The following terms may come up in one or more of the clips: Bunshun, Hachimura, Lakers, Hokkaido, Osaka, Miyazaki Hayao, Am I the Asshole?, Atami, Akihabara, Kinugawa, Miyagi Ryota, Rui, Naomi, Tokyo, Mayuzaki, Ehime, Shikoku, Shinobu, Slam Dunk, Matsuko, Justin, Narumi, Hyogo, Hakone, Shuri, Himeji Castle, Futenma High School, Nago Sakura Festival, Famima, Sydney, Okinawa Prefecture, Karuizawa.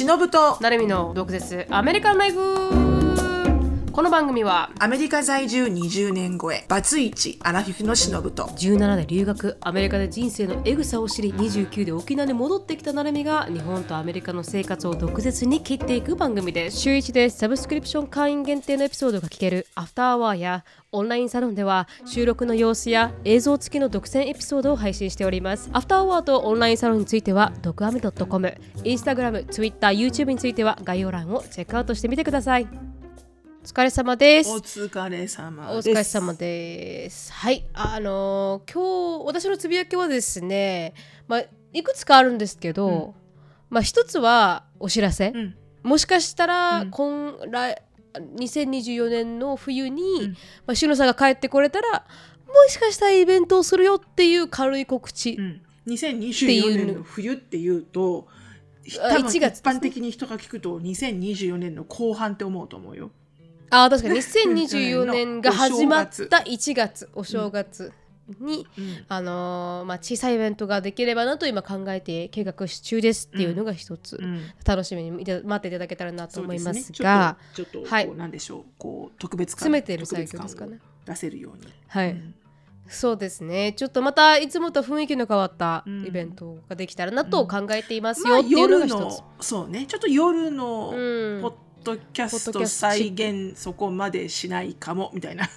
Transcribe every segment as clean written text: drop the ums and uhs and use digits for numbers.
しのぶとなるみの毒舌アメリカンライフ。この番組はアメリカ在住20年超えバツイチアラフィフのしのぶと17で留学アメリカで人生のエグさを知り29で沖縄に戻ってきたなるみが日本とアメリカの生活を毒舌に切っていく番組です。週1でサブスクリプション会員限定のエピソードが聞けるアフターアワーやオンラインサロンでは収録の様子や映像付きの独占エピソードを配信しております。アフターアワーとオンラインサロンについてはドクアメ .com、 インスタグラム、ツイッター、YouTube については概要欄をチェックアウトしてみてください。お疲れ様です。お疲れ様です。お疲れ様です。はい、今日私のつぶやきはですね、いくつかあるんですけど、一つはお知らせ、もしかしたら2024年の冬に、しのさんが帰ってこれたらもしかしたらイベントをするよっていう軽い告知、2024年の冬っていうと多分一般的に人が聞くと2024年の後半って思うと思うよ。あ、確かに2024年が始まった1月、お正月に、小さいイベントができればなと今考えて計画中ですっていうのが一つ、楽しみに待っていただけたらなと思いますが、何でしょう、こう特別感、詰めてる最強ですかね、出せるように、はい、そうですね。ちょっとまたいつもと雰囲気の変わったイベントができたらなと考えていますよっていうのが一つ、そうね、ちょっと夜のポッドキャスト再現そこまでしないかもみたいな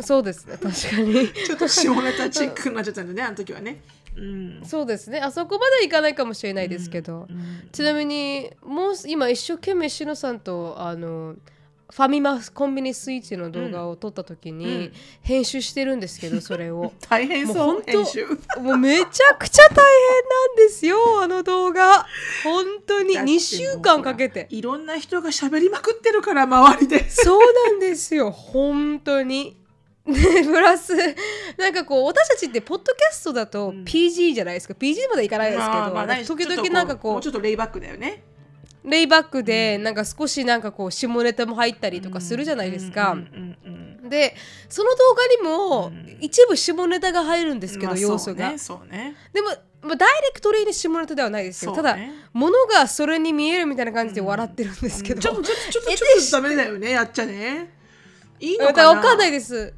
そうですね、確かにちょっと下ネタチックになっちゃったんだねあの時はね、そうですね、あそこまでいかないかもしれないですけど、ちなみにもう今一生懸命しのさんとファミマコンビニスイーツの動画を撮った時に編集してるんですけど、それを大変そう、もう編集もうめちゃくちゃ大変なんですよあの動画、本当に2週間かけていろんな人が喋りまくってるから周りでそうなんですよ本当にプラスなんかこう私たちってポッドキャストだと PG じゃないですか、PG までいかないですけど、時々なんかこうもうちょっとレイバックだよね、レイバックでなんか少しなんかこう下ネタも入ったりとかするじゃないですか、でその動画にも一部下ネタが入るんですけど、要素が、でもダイレクトに下ネタではないですよ、ただ物がそれに見えるみたいな感じで笑ってるんですけど、ちょっとダメだよね、やっちゃね、いいのかな、わかんないです。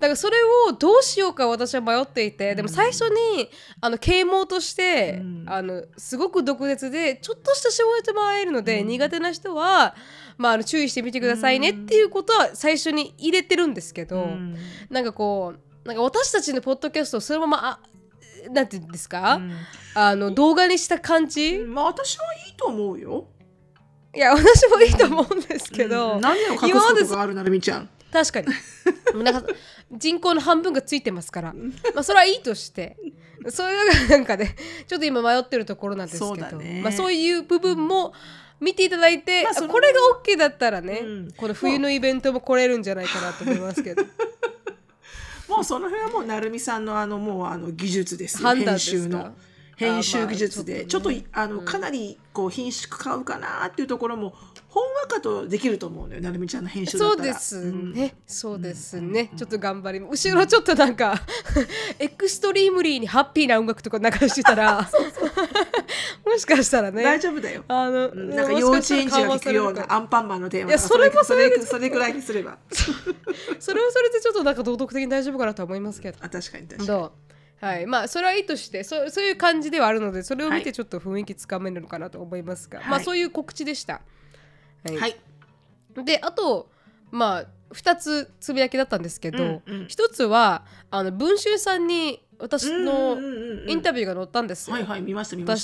だからそれをどうしようか私は迷っていて、でも最初に啓蒙として、すごく毒舌でちょっとした下ネタも入るので、苦手な人は、注意してみてくださいねっていうことは最初に入れてるんですけど、なんかこうなんか私たちのポッドキャストをそのままなんていうんですか、動画にした感じ、私はいいと思うよ。いや私もいいと思うんですけど、何を隠すことがあるなるみちゃん、確かになんか人口の半分がついてますから、それはいいとしてそういうのがなんかねちょっと今迷ってるところなんですけど、そういう部分も見ていただいて、これが OK だったらね、この冬のイベントも来れるんじゃないかなと思いますけどもうその辺はもうなるみさんのもう技術ですよ、編集技術でちょっとかなりこう品種買うかなっていうところも本話かとできると思うのよ、なるみちゃんの編集だったら。そうですね、ちょっと頑張り、後ろちょっとなんかエクストリームリーにハッピーな音楽とか流してたらもしかしたらね大丈夫だよ、なんか幼稚園児が聞くようなアンパンマンのテーマとか、それくらいにすればそれはそれでちょっとなんか道徳的に大丈夫かなと思いますけど、確かにどう、はい、それはいいとして、そういう感じではあるので、それを見てちょっと雰囲気つかめるのかなと思いますが、そういう告知でした。であと2つつぶやきだったんですけど、1つは文春さんに私のインタビューが載ったんですよ。見ました、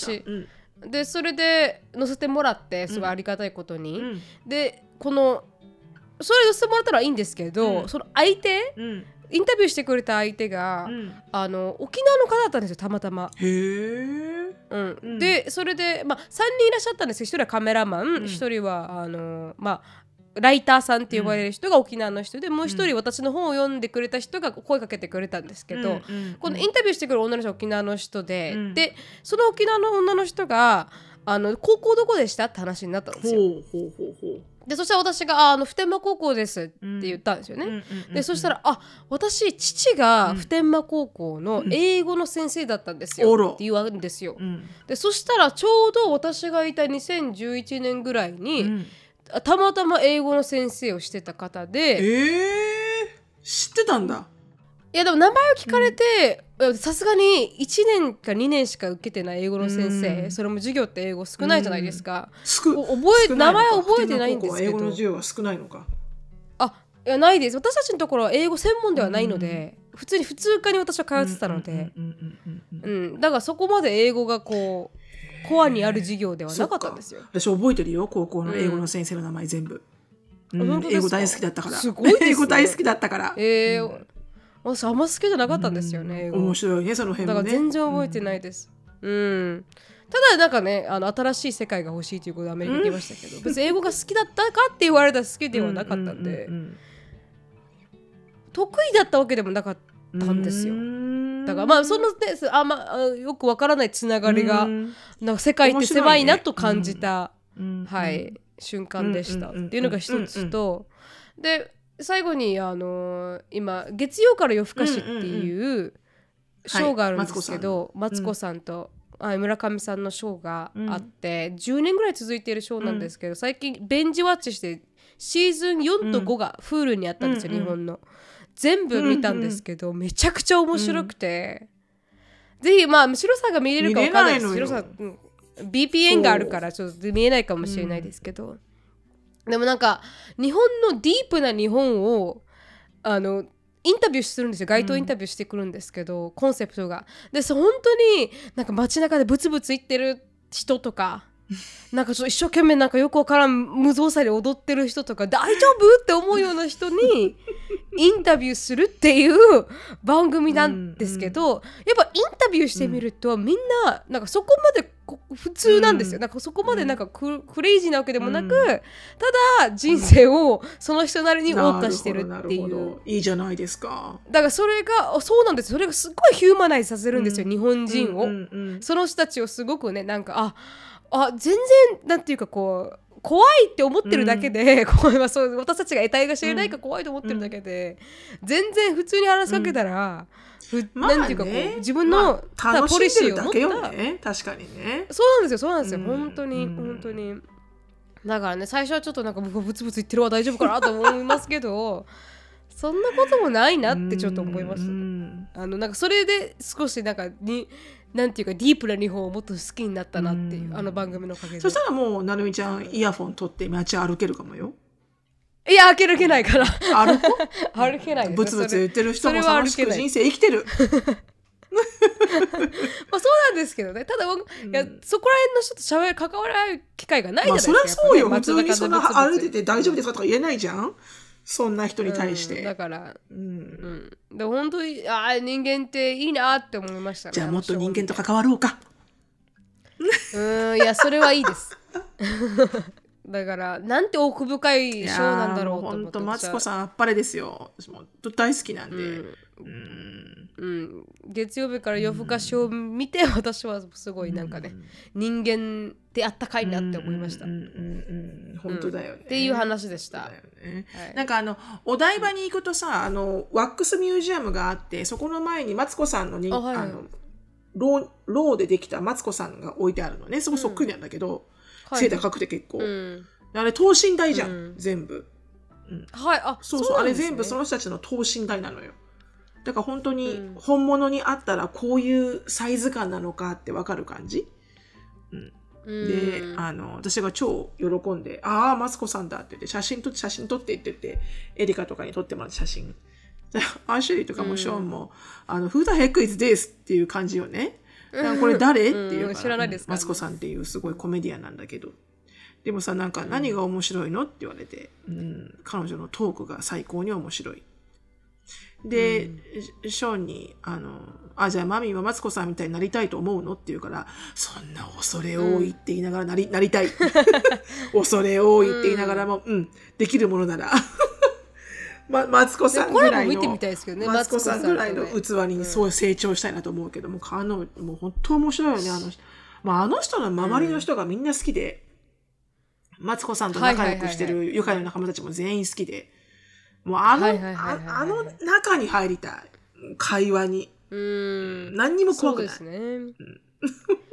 でそれで載せてもらって、すごいありがたいことに、でこのそれ載せてもらったらいいんですけど、その相手、インタビューしてくれた相手が、沖縄の方だったんですよ、たまたま。でそれで、3人いらっしゃったんですけど、1人はカメラマン、1人はライターさんって呼ばれる人が沖縄の人で、もう1人私の本を読んでくれた人が声かけてくれたんですけど、このインタビューしてくる女の人は沖縄の人で、でその沖縄の女の人が高校どこでしたって話になったんですよ。でそしたら私が普天間高校ですって言ったんですよね、うんうんうんうん、でそしたら私父が普天間高校の英語の先生だったんですよ、うん、って言うんですよ、うん、でそしたらちょうど私がいた2011年ぐらいに、うん、たまたま英語の先生をしてた方で知ってたんだ。いやでも名前を聞かれてさすがに1年か2年しか受けてない英語の先生、うん、それも授業って英語少ないじゃないですか、うん、名前覚えてないんですけど英語の授業は少ないのか。いやないです。私たちのところは英語専門ではないので、うん、普通科に私は通ってたのでだからそこまで英語がこうコアにある授業ではなかったんですよ。私覚えてるよ高校の英語の先生の名前全部、うん、英語大好きだったからすごいです、ね、英語大好きだったからうん私あんま好きじゃなかったんですよね、うん、面白いねその辺もね。だから全然覚えてないです、うんうん、ただなんかね新しい世界が欲しいということでアメリカに行きましたけど、うん、別に英語が好きだったかって言われたら好きではなかったんで、うんうんうんうん、得意だったわけでもなかったんですよ。だからまあその、ね、よくわからないつながりがなんか世界って狭いなと感じた、ねはい、瞬間でした、うんうんうん、っていうのが一つと、うんうん、で最後に今月曜から夜更かしっていうショーがあるんですけど、マツコさんと、村上さんのショーがあって、うん、10年ぐらい続いているショーなんですけど、うん、最近ベンジワッチしてシーズン4と5がフールにあったんですよ、うん、日本の全部見たんですけど、うん、めちゃくちゃ面白くて、うん、ぜひシロさんが見れるか分からないです。シロさん BPN があるからちょっと見えないかもしれないですけど、うんでもなんか日本のディープな日本をインタビューするんですよ。街頭インタビューしてくるんですけど、うん、コンセプトがで本当になんか街中でブツブツ言ってる人とかなんかちょっと一生懸命なんかよくわからん無造作で踊ってる人とか大丈夫って思うような人にインタビューするっていう番組なんですけど、うんうん、やっぱインタビューしてみると、うん、みんな、 なんかそこまで普通なんですよ、うん、なんかそこまでなんかクレイジーなわけでもなく、うん、ただ人生をその人なりに謳歌してるっていういいじゃないですか。だからそれがそうなんです。それがすごいヒューマナイズさせるんですよ、うん、日本人を、うんうんうん、その人たちをすごくねなんか全然なんていうかこう怖いって思ってるだけで、うん、これはそう私たちが得体が知れないか怖いと思ってるだけで、うん、全然普通に話しかけたら、うんまあね、なんていうかこう自分の、ポリシーを持った、ね、確かにねそうなんですよそうなんですよ、うん、本当に、うん、本当にだからね最初はちょっとなんかブツブツ言ってるわ大丈夫かなと思いますけどそんなこともないなってちょっと思いました、ねうん、なんかそれで少しなんかなんていうかディープな日本をもっと好きになったなっていう、あの番組のおかげで。そしたらもうなるみちゃんイヤフォン取って街歩けるかもよ。いや歩けないから歩けないです。ブツブツ言ってる人も楽しく人生生きてるまあそうなんですけどね。ただ、いやそこら辺の人と関わらない機会がないじゃないですか、まあ、そりゃそうよ、ね、普通にそんな歩いてて大丈夫ですかとか言えないじゃんそんな人に対して、うん、だから、うんうん、で本当に人間っていいなって思いました、ね、じゃあもっと人間と関わろうかいやそれはいいですだからなんて奥深いショーなんだろうと思って。本当マツコさんあっぱれですよ。私も大好きなんで、うんうんうん、月曜日から夜更かしを見て、うん、私はすごいなんかね、うん、人間ってあったかいなって思いました、うんうんうん、本当だよね、うん、っていう話でした、ねはい、なんかお台場に行くとさワックスミュージアムがあって、そこの前にマツコさんのに、はい、ローでできたマツコさんが置いてあるのね。すごいそっくりなんだけど、うん背高くて結構、うん、あれ等身大じゃん、うん、全部、うん、はいそうそう、ね、あれ全部その人たちの等身大なのよ。だから本当に本物にあったらこういうサイズ感なのかって分かる感じ、うんうん、で私が超喜んでマツコさんだって言って写真撮ってって言ってエリカとかに撮ってもらって写真アシュリーとかもショーンもWho the heck is this っていう感じよね。これ誰っていうから、知らないですかね、マツコさんっていうすごいコメディアンなんだけど、でもさなんか何が面白いのって言われて、うん、彼女のトークが最高に面白いで、うん、ショーンにじゃあマミーはマツコさんみたいになりたいと思うのって言うから、そんな恐れ多いって言いながらなりたい恐れ多いって言いながらも、うんうん、できるものならマツコさんぐらいの器にそう成長したいなと思うけど、うん、もう本当面白いよねあの人の周りの人がみんな好きで、マツコさんと仲良くしてる愉快な仲間たちも全員好きで、もうあの中に入りたい、会話に。何にも怖くない。そうですね。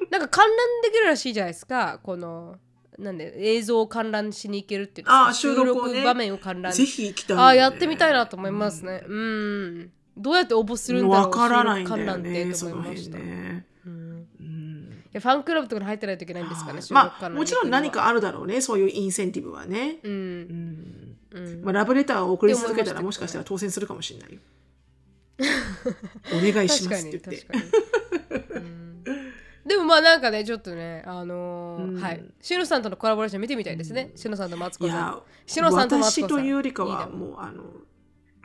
なんか観覧できるらしいじゃないですか、このなんで映像を観覧しに行けるっていう。ああ、収録ね、場面を観覧。ぜひ行きたい、ね。ああ、やってみたいなと思いますね。うん。どうやって応募するんだろう。わからないんだよね。その辺ね。ファンクラブとかに入ってないといけないんですかね。まあもちろん何かあるだろうね、そういうインセンティブはね。まあ、ラブレターを送り続けたらもしかしたら当選するかもしれないよ。お願いしますって言って。でもまあなんかね、ちょっとね、はい、しのさんとのコラボレーション見てみたいですね。しのさんとマツコさん。しのさんとマツコさん。私というよりかはもう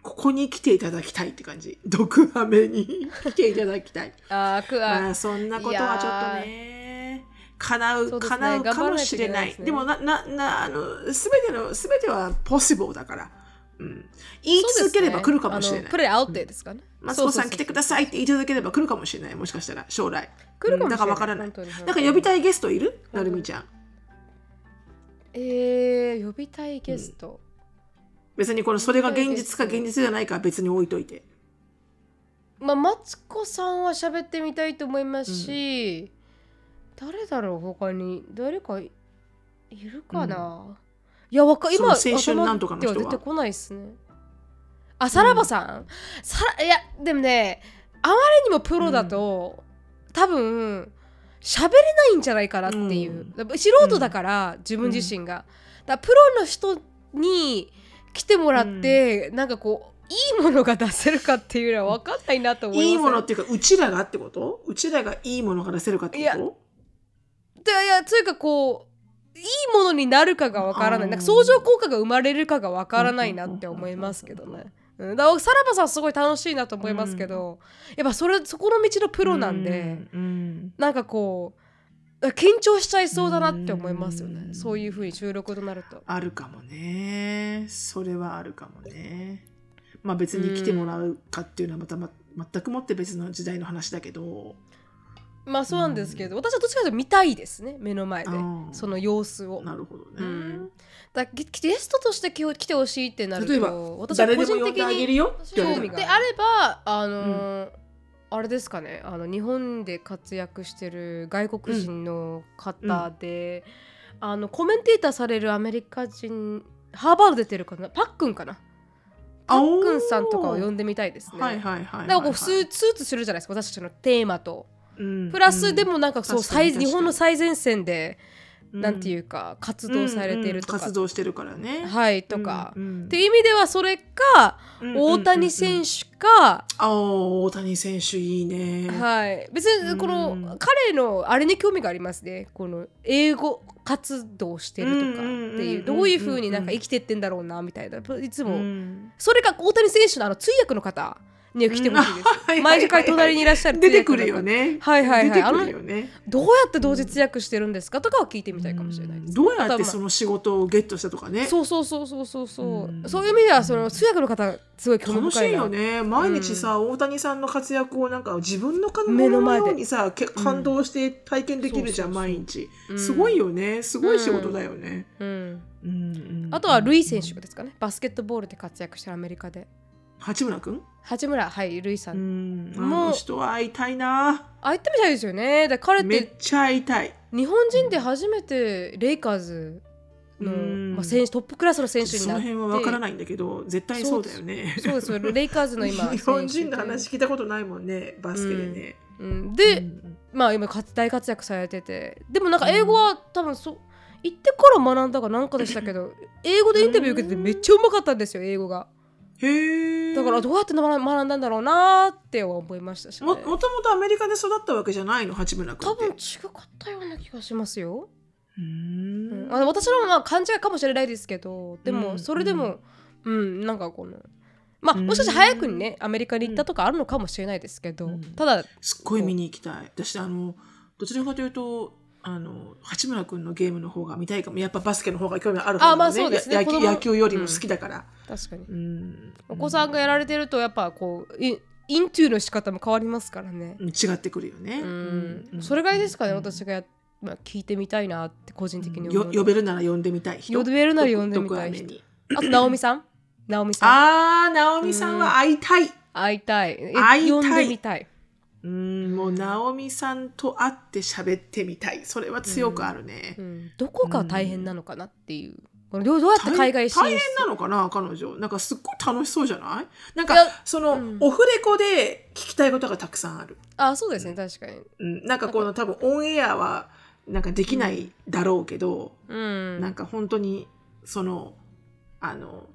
ここに来ていただきたいって感じ。毒ハメに来ていただきたい。まあそんなことはちょっとね、叶うかもしれない。でも全てはポシブルだから。言い続ければ来るかもしれない。プレイアウトですかね。マツコさん来てくださいって言い続ければ来るかもしれない。もしかしたら将来。来るかもしれない。だからわからない。なんか呼びたいゲストいる？なるみちゃん。呼びたいゲスト。別にこのそれが現実か現実じゃないか別に置いといて。まあマツコさんは喋ってみたいと思いますし、誰だろう、他に誰かいるかな。いや今青春なんとかの人は出てこないですね。あ、さらばさん。いやでもね、あまりにもプロだと、多分喋れないんじゃないかなっていう。素人だから、自分自身が。だからプロの人に来てもらって、なんかこういいものが出せるかっていうのは分かんないなと思います。いいものっていうか、うちらがってこと？うちらがいいものが出せるかってこと？いやというかこういいものになるかが分からない。なんか相乗効果が生まれるかが分からないなって思いますけどね。だからさらばさんすごい楽しいなと思いますけど、やっぱそこの道のプロなんで、なんかこう緊張しちゃいそうだなって思いますよね。そういう風に収録となると。あるかもね。それはあるかもね。まあ別に来てもらうかっていうのはまた全くもって別の時代の話だけど。まあそうなんですけど、私はどっちかというと見たいですね、目の前でその様子を。なるほどね。だからゲストとして来てほしいってなると、例えば私は個人的に興味がであれば、あれですかね、日本で活躍してる外国人の方で、コメンテーターされるアメリカ人、ハーバード出てるかな、パックンさんとかを呼んでみたいですね。はいはいはい。なんかこうスーツするじゃないですか、私たちのテーマと。プラスでもなんかそう日本の最前線でなんていうか活動されているとか、活動してるからね、はいとかっていう意味では、それか大谷選手か、大谷選手いいね、はい。別にこの彼のあれに興味がありますね、この英語活動してるとかっていう、どういう風になんか生きてってんだろうなみたいな、いつもそれか大谷選手の通訳の方に来てほしいです。毎回隣にいらっしゃる。出てくるよね。はいはいはい。どうやって同時通訳してるんですかとかは聞いてみたいかもしれないです。どうやってその仕事をゲットしたとかね。そういう意味ではその通訳の方すごい興味深いな。楽しいよね。毎日さ、大谷さんの活躍をなんか自分の目の前にさ感動して体験できるじゃん、毎日。すごいよね。すごい仕事だよね。あとはルイ選手ですかね。バスケットボールで活躍してるアメリカで。八村、はい、ルイさん。もう人は会いたいな。会ってみたいですよね。だから彼ってめっちゃ会いたい。日本人で初めてレイカーズの、選手トップクラスの選手になって、その辺は分からないんだけど絶対そうだよね。そうですレイカーズの今日本人の話聞いたことないもんね、バスケでね。で、まあ今大活躍されてて、でもなんか英語は多分行ってから学んだかなんかでしたけど英語でインタビュー受けててめっちゃうまかったんですよ、英語が。だからどうやって学んだんだろうなって思いましたし、ね、もともとアメリカで育ったわけじゃないの、八村君って。多分違かったような気がしますよ。私の勘違いかもしれないですけど、でもそれでもなんかこのもしかしたら早くにねアメリカに行ったとかあるのかもしれないですけど、ただすっごい見に行きたい。私どちらかというと八村君のゲームの方が見たいかも。やっぱバスケの方が興味ある方がね、野球よりも好きだから。確かに。お子さんがやられてるとやっぱこうイントゥの仕方も変わりますからね。違ってくるよね。それぐらいですかね、私がやっまあ、聞いてみたいなって個人的に思う、呼べるなら呼んでみたい人、呼べるなら呼んでみたい人、あと直美さん、あー直美さんは会いたい、会いたい呼んでみたい、もう直美さんと会って喋ってみたい、それは強くあるね、どこが大変なのかなっていう、どうやって海外進出、大変なのかな、彼女なんかすっごい楽しそうじゃない、なんかその、オフレコで聞きたいことがたくさんある、あそうですね確かに、なんかこの多分オンエアはなんかできないだろうけど、なんか本当にその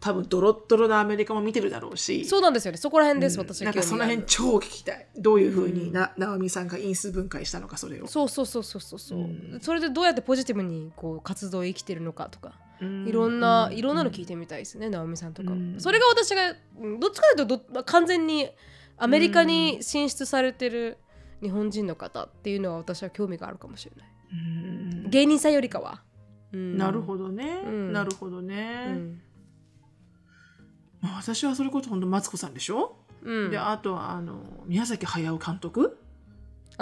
多分ドロッドロなアメリカも見てるだろうし、そうなんですよね、そこら辺です、私なんかその辺超聞きたい、どういう風に直美さんが因数分解したのか、それをそう、それでどうやってポジティブにこう活動を生きてるのかとか、いろんなの聞いてみたいですね、直美さんとか、それが私がどっちかというと完全にアメリカに進出されてる日本人の方っていうのは私は興味があるかもしれない、芸人さんよりかは、なるほどね、なるほどね、まあ、私はそれこそ本当マツコさんでしょ、であとは宮崎駿監督、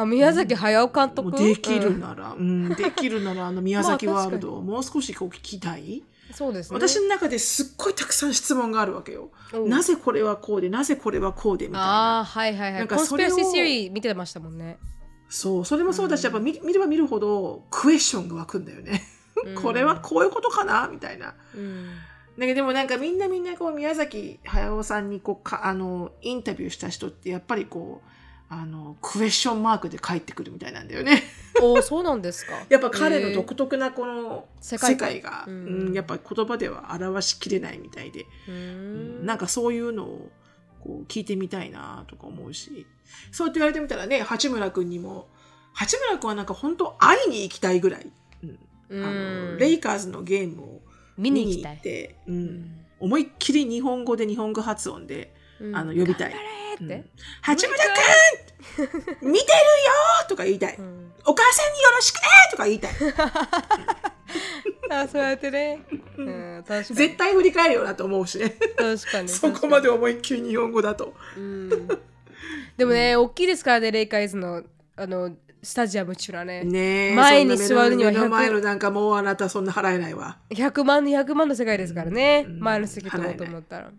宮崎駿監督、できるなら、できるなら宮崎ワールドをもう少しこう聞きたいそうですね、私の中ですっごいたくさん質問があるわけよ、なぜこれはこうでなぜこれはこうでみたいな、なんかそれをコンスピラシーシリー見てましたもんね、そう、それもそうだし、やっぱ 見れば見るほどクエスチョンが湧くんだよねこれはこういうことかなみたいな、だけどでもなんかみんなこう宮崎駿さんにこうかインタビューした人ってやっぱりこうクエスチョンマークで帰ってくるみたいなんだよねお、そうなんですかやっぱ彼の独特なこの世界が、やっぱ言葉では表しきれないみたいで、なんかそういうのをこう聞いてみたいなとか思うし、そうやって言われてみたらね、八村君にも、八村君はなんか本当会いに行きたいぐらい、レイカーズのゲームを見に行って、思いっきり日本語で日本語発音で、呼びたい、八村くん見てるよとか言いたい、お母さんによろしくねとか言いたいあ、そうやってね、確かに絶対振り返るよなと思うしね確かにそこまで思いっきり日本語だと、でもね、大きいですからね、レイカーズのスタジアム中はね、前に座るには100前のなんかもうあなたそんな払えないわ、100万の世界ですからね、前の席取ろうと思ったら、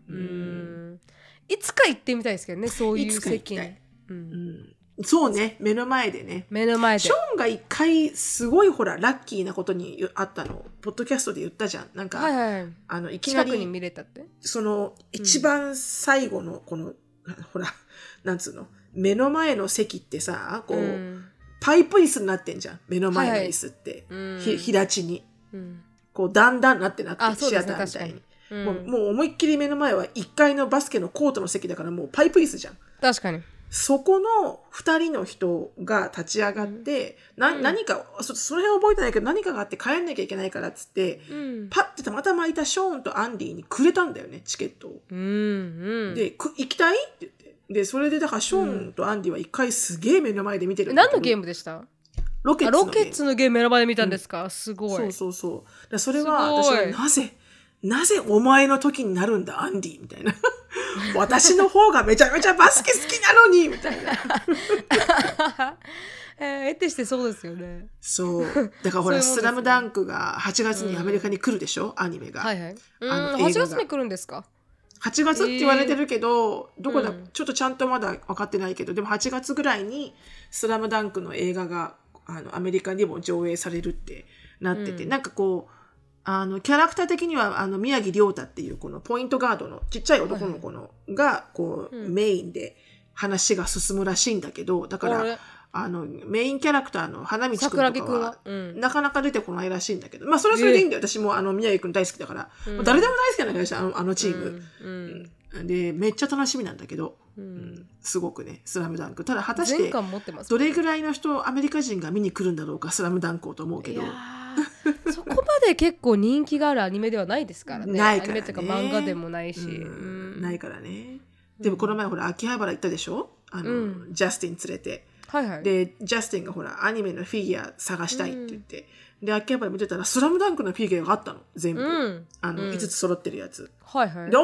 いつか行ってみたいですけどね、そういう席に、そうね、目の前でね、ショーンが一回すごいほらラッキーなことにあったのポッドキャストで言ったじゃん、なんか、いきなり近くに見れたって、その一番最後のこの、ほらなんつうの、目の前の席ってさ、こう、パイプ椅子になってんじゃん、目の前の椅子って、平地に、こうだんだんなってなって、シアターみたいに。もう思いっきり目の前は1階のバスケのコートの席だから、もうパイプ椅子じゃん。確かに。そこの2人の人が立ち上がって、何か、それは覚えてないけど、何かがあって帰んなきゃいけないからっつって、パッてたまたまいたショーンとアンディにくれたんだよね、チケットを。で、行きたいって言って。で、それでだからショーンとアンディは1回すげえ目の前で見てるんだけど。何のゲームでした？ロケッツのゲーム目の前で見たんですか？すごい。そう。それは私はなぜお前の時になるんだアンディみたいな私の方がめちゃめちゃバスケ好きなのにみたいなってしてそうですよね。そうだからほらスラムダンクが8月にアメリカに来るでしょ、アニメが、8月に来るんですか？8月って言われてるけど、どこだ、ちょっとちゃんとまだ分かってないけど、でも8月ぐらいにスラムダンクの映画がアメリカにも上映されるってなってて、なんかこうキャラクター的には宮城亮太っていうこのポイントガードのちっちゃい男の子のがこう、メインで話が進むらしいんだけど、だからメインキャラクターの花道くんとかは、なかなか出てこないらしいんだけど、まあそれはそれでいいんだよ、私も宮城くん大好きだから、誰でも大好きなんだよ、私あのチーム、でめっちゃ楽しみなんだけど、すごくね、スラムダンクただ果たしてどれぐらいの人アメリカ人が見に来るんだろうか、スラムダンクをと思うけどそこまで結構人気があるアニメではないですからね。ないからね。アニメとか漫画でもないし、ないからね。でもこの前ほら秋葉原行ったでしょ。ジャスティン連れて、でジャスティンがほらアニメのフィギュア探したいって言って、で秋葉原見てたらスラムダンクのフィギュアがあったの全部、5つ揃ってるやつ。で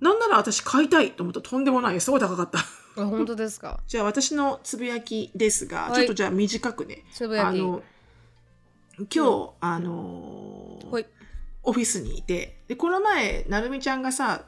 なんなら私買いたいと思ったらとんでもない、すごい高かった。本当ですか。じゃあ私のつぶやきですが、ちょっとじゃあ短くね。つぶやき。今日、はい、オフィスにいて、でこの前なるみちゃんがさ、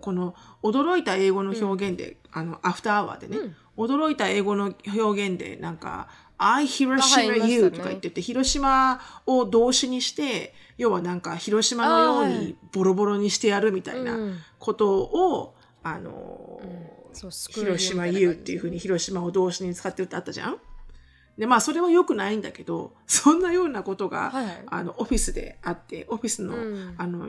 この驚いた英語の表現で、アフターアワーでね、驚いた英語の表現でなんか I Hiroshima you とか言ってて、広島を動詞にして要はなんか広島のようにボロボロにしてやるみたいなことを、広島 you っていう風に広島を動詞に使ってるってあったじゃん。でまあそれは良くないんだけど、そんなようなことが、オフィスであって、オフィスの、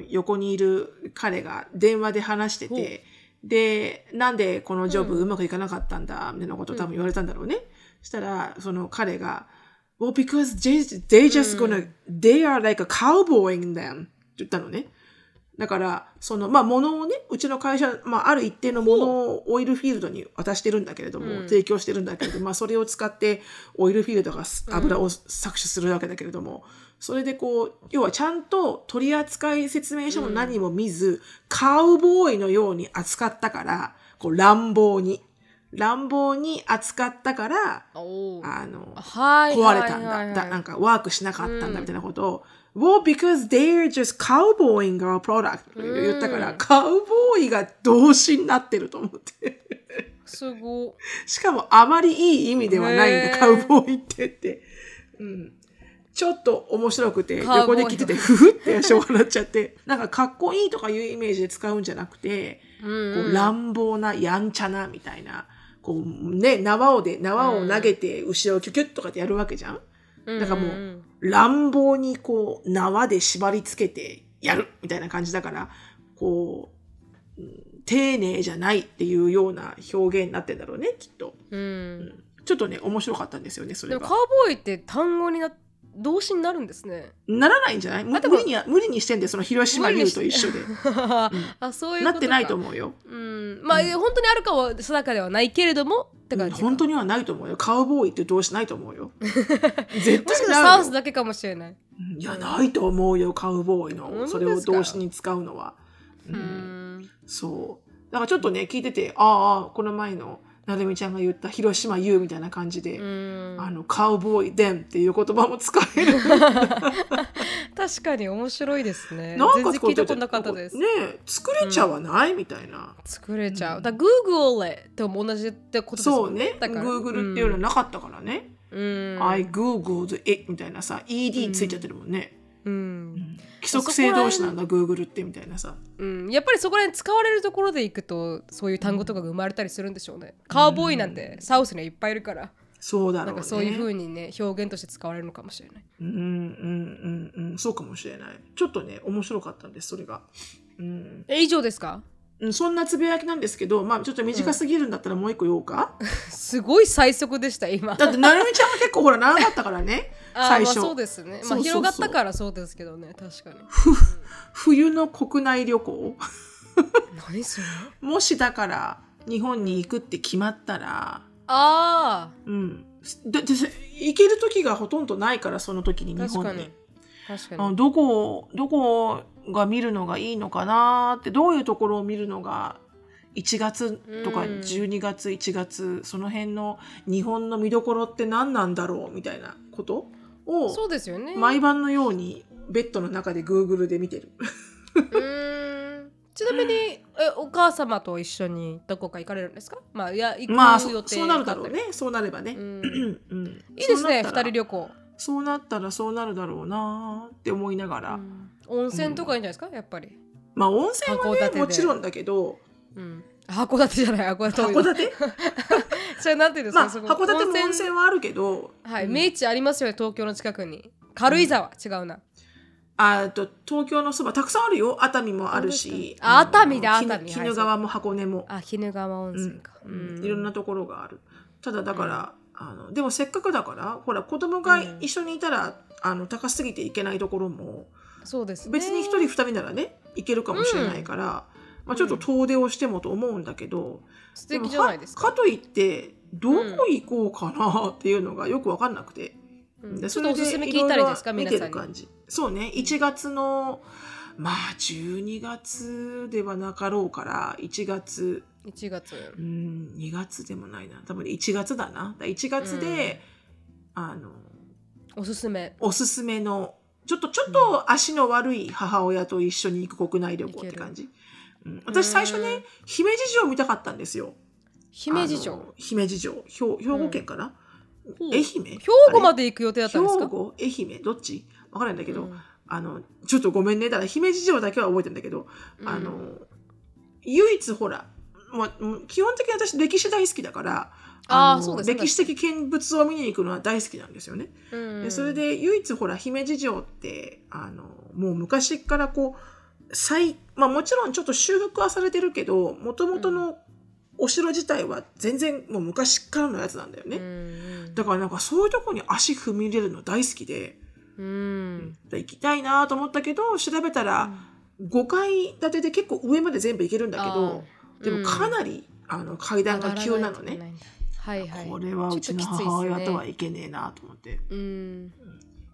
横にいる彼が電話で話してて、でなんでこのジョブうまくいかなかったんだみたいなことを多分言われたんだろうね。したらその彼が Well because they just gonna they are like a cowboying them って言ったのね。だからそのまあ物をね、うちの会社、ある一定の物をオイルフィールドに渡してるんだけれども、提供してるんだけれども、それを使ってオイルフィールドが油を搾取するわけだけれども、それでこう要はちゃんと取扱説明書も何も見ず、カウボーイのように扱ったから、こう乱暴に扱ったから壊れたんだ、なんかワークしなかったんだみたいなことを。Well, because they're just cowboying our product と言ったから、カウボーイが動詞になってると思ってすごい。しかもあまりいい意味ではないんだ、カウボーイってって、ちょっと面白くて横で聞いててふふって笑っちゃってなんかかっこいいとかいうイメージで使うんじゃなくて、こう乱暴なやんちゃなみたいな、こうね、縄を投げて後ろをキュキュッとかってやるわけじゃん。だからもう乱暴にこう縄で縛りつけてやるみたいな感じだから、こう丁寧じゃないっていうような表現になってんだろうね、きっと。ちょっとね面白かったんですよね、それが。でもカウボーイって単語に動詞になるんですね。ならないんじゃない？無理にしてんで、その広島流と一緒で、あ、そういうことか。なってないと思うよ。本当にあるかは定かではないけれどもって感じか。本当にはないと思うよ。カウボーイって動詞ないと思うよ。絶対ないよ。もしかしたらサウスだけかもしれない。いや、ないと思うよ、カウボーイのそれを動詞に使うのは。そう。だからちょっとね聞いてて、ああこの前の。なるみちゃんが言った広島 U みたいな感じで、カウボーイ them っていう言葉も使える確かに面白いですね。なんか全然聞いたことなかったです、作れちゃわない、みたいな。作れちゃう。だから Google とも同じってことですよね。そうね、だから Google っていうのはなかったからね、I googled it みたいなさ、 ED ついちゃってるもんね。規則性同士なんだ Google ってみたいなさ、やっぱりそこら辺使われるところでいくとそういう単語とかが生まれたりするんでしょうね。カウボーイなんてサウスにはいっぱいいるから、そうだろうね、なんかそういう風にね表現として使われるのかもしれない。そうかもしれない。ちょっとね面白かったんです、それが。以上ですか？そんなつぶやきなんですけど、ちょっと短すぎるんだったらもう一個言おうか。すごい最速でした今。だってなるみちゃんは結構ほら長かったからね最初。そうですね。広がったからそうですけどね、確かに。冬の国内旅行。何それ？もしだから日本に行くって決まったら、行ける時がほとんどないから、その時に日本に。確かにどこが見るのがいいのかなって、どういうところを見るのが1月とか12月、1月、その辺の日本の見どころって何なんだろうみたいなことを、そうですよね、毎晩のようにベッドの中で Google で見てるちなみにお母様と一緒にどこか行かれるんですか？行く予定、そうなるだろうね。そうなればねいいですね、2人旅行。そうなったらそうなるだろうなって思いながら、温泉とかいいんじゃないですか、やっぱり。温泉はねもちろんだけど、函館じゃない、函館それなんていうんですか、函館も温泉はあるけど、名地ありますよね、東京の近くに。軽井沢、違うなあと、東京のそばたくさんあるよ。熱海もあるし、熱海だ、鬼怒川も箱根も、鬼怒川温泉か、いろんなところがある。ただだからでもせっかくだからほら、子供が一緒にいたら、高すぎて行けないところも、そうですね、別に1人2人ならね行けるかもしれないから、ちょっと遠出をしてもと思うんだけど、素敵じゃないですか。かといってどこ行こうかなっていうのがよく分かんなくて、ちょっとおすすめ聞いたりですか、皆さんに見てる感じ。そうね、1月の12月ではなかろうから、1月、2月でもないな、多分1月だな。1月でおすすめのちょっと足の悪い母親と一緒に行く国内旅行って感じ、うん、私最初ね姫路城見たかったんですよ。姫路城 兵庫県かな、愛媛、兵庫まで行く予定だったんですか。兵庫愛媛どっち分からないんだけど、ちょっとごめんね、だから姫路城だけは覚えてんだけど、唯一ほら、ま、基本的に私歴史大好きだからそうですね、歴史的見物を見に行くのは大好きなんですよね、うん、でそれで唯一ほら姫路城ってもう昔からこうもちろんちょっと修復はされてるけどもともとのお城自体は全然もう昔からのやつなんだよね、うん、だからなんかそういうとこに足踏み入れるの大好きで、うん、行きたいなと思ったけど調べたら5階建てで結構上まで全部行けるんだけど、でもかなり階段が急なのね。はいはい、これはうちの母親とはいけねえなと思って、うん、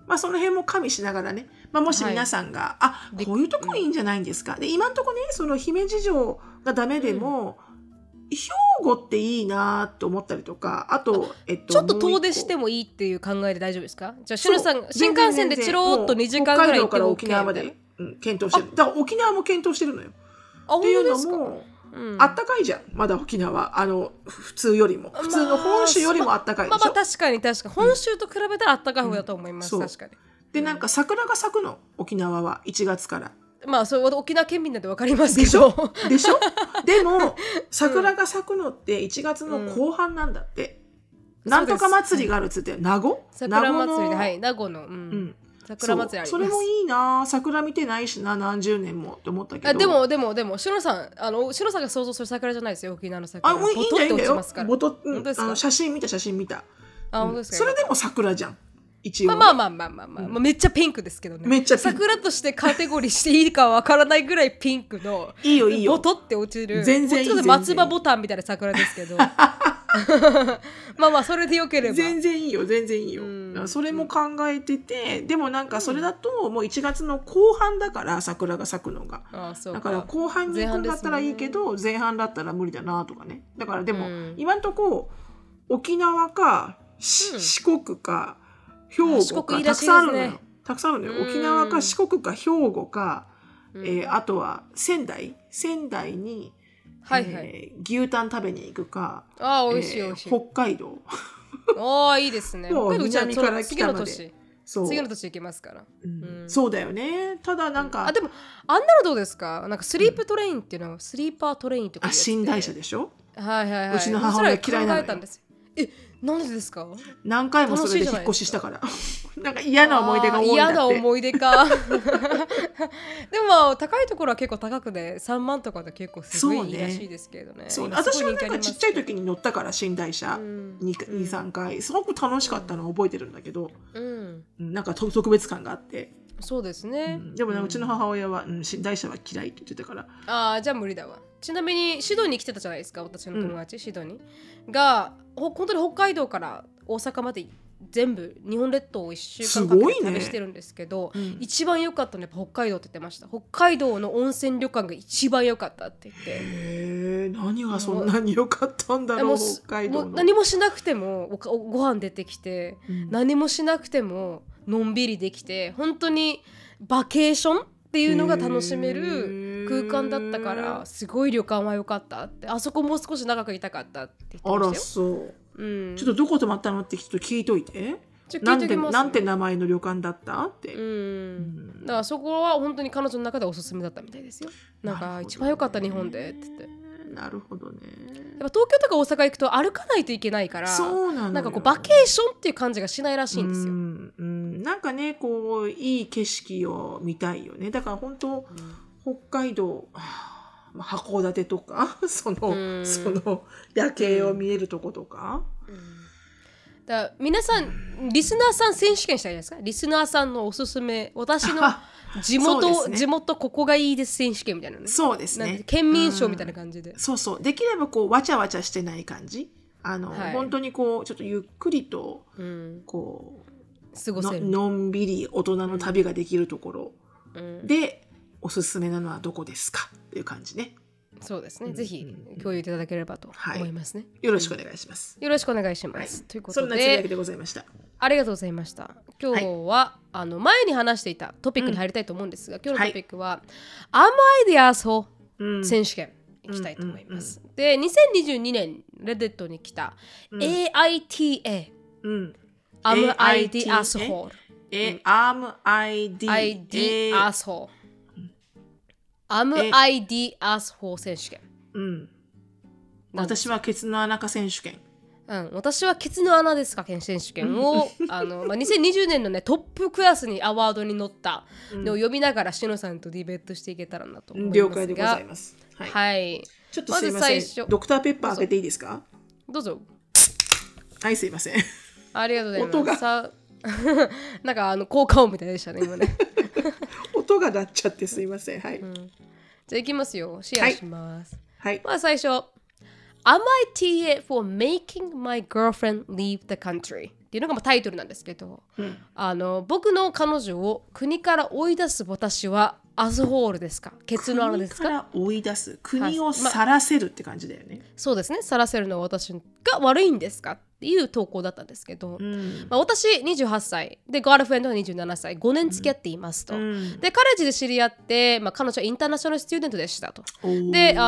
まあその辺も加味しながらね、まあ、もし皆さんが、はい、こういうとこいいんじゃないんですか、で今のとこねその姫路城がダメでも、うん、兵庫っていいなと思ったりとか、あと、ちょっと遠出してもいいっていう考えで大丈夫ですか。じゃあしゅるさん新幹線でチローっと2時間ぐらい行っても OK 沖縄まで、検討してる。だから沖縄も検討してるのよ。っていうのもあったかいじゃん、まだ沖縄普通よりも、普通の本州よりもあったかいでしょ、まあ、確かに本州と比べたらあったかい方だと思います、確かに。でなんか桜が咲くの沖縄は1月から、まあそれは沖縄県民なんて分かりますけどでしょでも桜が咲くのって1月の後半なんだって、なんとか祭りがあるっつって名護桜祭りで、はい、名護の、桜祭りあります。 それもいいな、桜見てないしな何十年もって思ったけど、でもしゅるさんしゅるさんが想像する桜じゃないですよ沖縄の桜。いいんだよ、いいんだよ、写真見た、それでも桜じゃん一応、ね、まあめっちゃピンクですけどね。めっちゃ桜としてカテゴリーしていいかわからないぐらいピンクのいいよボトって落ちる、全然いい、松葉ボタンみたいな桜ですけどまあそれでよければ全然いいよ、それも考えてて、でもなんかそれだともう1月の後半だから桜が咲くのが、だから後半に行くんだったらいいけど前半だったら無理だなとかね。だからでも、今んとこ沖縄か、四国か兵庫か、たくさんあるのよ、沖縄か四国か兵庫か、あとは仙台に牛タン食べに行くか、美味しい北海道いいですね。北海道南から北まで次の年行けますから、そうだよね。ただなんか、でもあんなのどうですか、なんかスリープトレインっていうのは、スリーパートレインとか寝台車でしょ、はい、うちの母親嫌いなのよ。なんでですか。何回もそれで引っ越ししたからなんか嫌な思い出が多いんだって。嫌な思い出かでも高いところは結構高くで3万とかで結構すごいいいらしいですけどね。そうね、私はなんかちっちゃい時に乗ったから寝台車 2,3 回すごく楽しかったのを覚えてるんだけど、なんか特別感があって。そうですね、でも、うちの母親は、寝台車は嫌いって言ってたから、じゃあ無理だわ。ちなみにシドニー来てたじゃないですか、私の友達、シドニーが本当に北海道から大阪まで全部日本列島を1週間かけて旅してるんですけど、一番良かったのはやっぱ北海道って言ってました。北海道の温泉旅館が一番良かったって言って。へー、何がそんなに良かったんだろう、北海道の。もう何もしなくてもご飯出てきて、何もしなくてものんびりできて、本当にバケーションっていうのが楽しめる空間だったから、すごい旅館は良かったって。あそこもう少し長くいたかったって言ってましたよ。あらそう、ちょっとどこ泊まったのってちょっと聞いといて。なんて名前の旅館だったって、だからそこは本当に彼女の中でおすすめだったみたいですよ。なんか一番良かった日本でって言って。なるほどね。やっぱ東京とか大阪行くと歩かないといけないから、そうなのよ。なんかこうバケーションっていう感じがしないらしいんですよ。なんかね、こういい景色を見たいよね。だから本当、北海道、函館とかその夜景を見えるとことか。だから皆さん、リスナーさん選手権したいですか。リスナーさんのおすすめ、私の地元ここがいいです選手権みたいなね。そうですね、県民賞みたいな感じで、そうできればこうわちゃわちゃしてない感じ、本当にこうちょっとゆっくりと、こう過ごせる のんびり大人の旅ができるところ、でおすすめなのはどこですかっていう感じね。そうですね、ぜひ共有いただければと思いますね、よろしくお願いします。ということで、そんなつぶやきでございました。ありがとうございました。今日は、前に話していたトピックに入りたいと思うんですが、今日のトピックは、はい、Am I the Asshole?、うん、選手権いきたいと思います、うんうんうん、で2022年レディットに来た、うん、AITA、うん、Am I the Asshole?、Am I the Asshole?Am I the Asshole 選手権、うん、私はケツの穴か選手権、うん、私はケツの穴ですか選手権を2020年の、ね、トップクラスにアワードに載ったのを読みながらしのさんとディベートしていけたらなと思いますが、了解でございます、はいはい、ちょっとすいません、まず最初ドクターペッパー開けていいですか。どうぞ。はい、すいません、ありがとうございます。音がさなんか効果音みたいでしたね今ね音が鳴っちゃってすいません、はい、うん、じゃあいきますよ、シェアします、はいはい、まあ最初 Am I TA for making my girlfriend leave the country っていうのがタイトルなんですけど、うん、僕の彼女を国から追い出す私はアスホールですか、ケツの穴ですか。国から追い出す、国を晒せるって感じだよね、まあ、そうですね、晒せるのは私が悪いんですかっていう投稿だったんですけど、うん、まあ、私28歳でガールフレンドが27歳、5年付き合っていますと、うん、でカレッジで知り合って、まあ、彼女はインターナショナルスチューデントでしたと。でま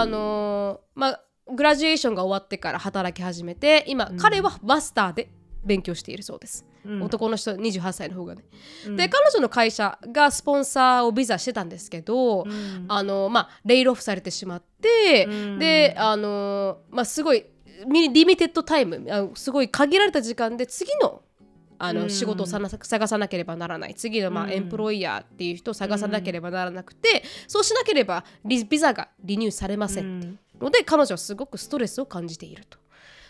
あ、グラジュエーションが終わってから働き始めて今、うん、彼はマスターで勉強しているそうです、うん、男の人28歳の方がね、うん、で彼女の会社がスポンサーをビザしてたんですけど、うん、まあ、レイルオフされてしまって、うん、でまあ、すごいリミテッドタイム、すごい限られた時間で次の、うん、仕事を探さなければならない、次の、まあ、エンプロイヤーっていう人を探さなければならなくて、うん、そうしなければビザがリニューされませんっていうので、うん、彼女はすごくストレスを感じていると。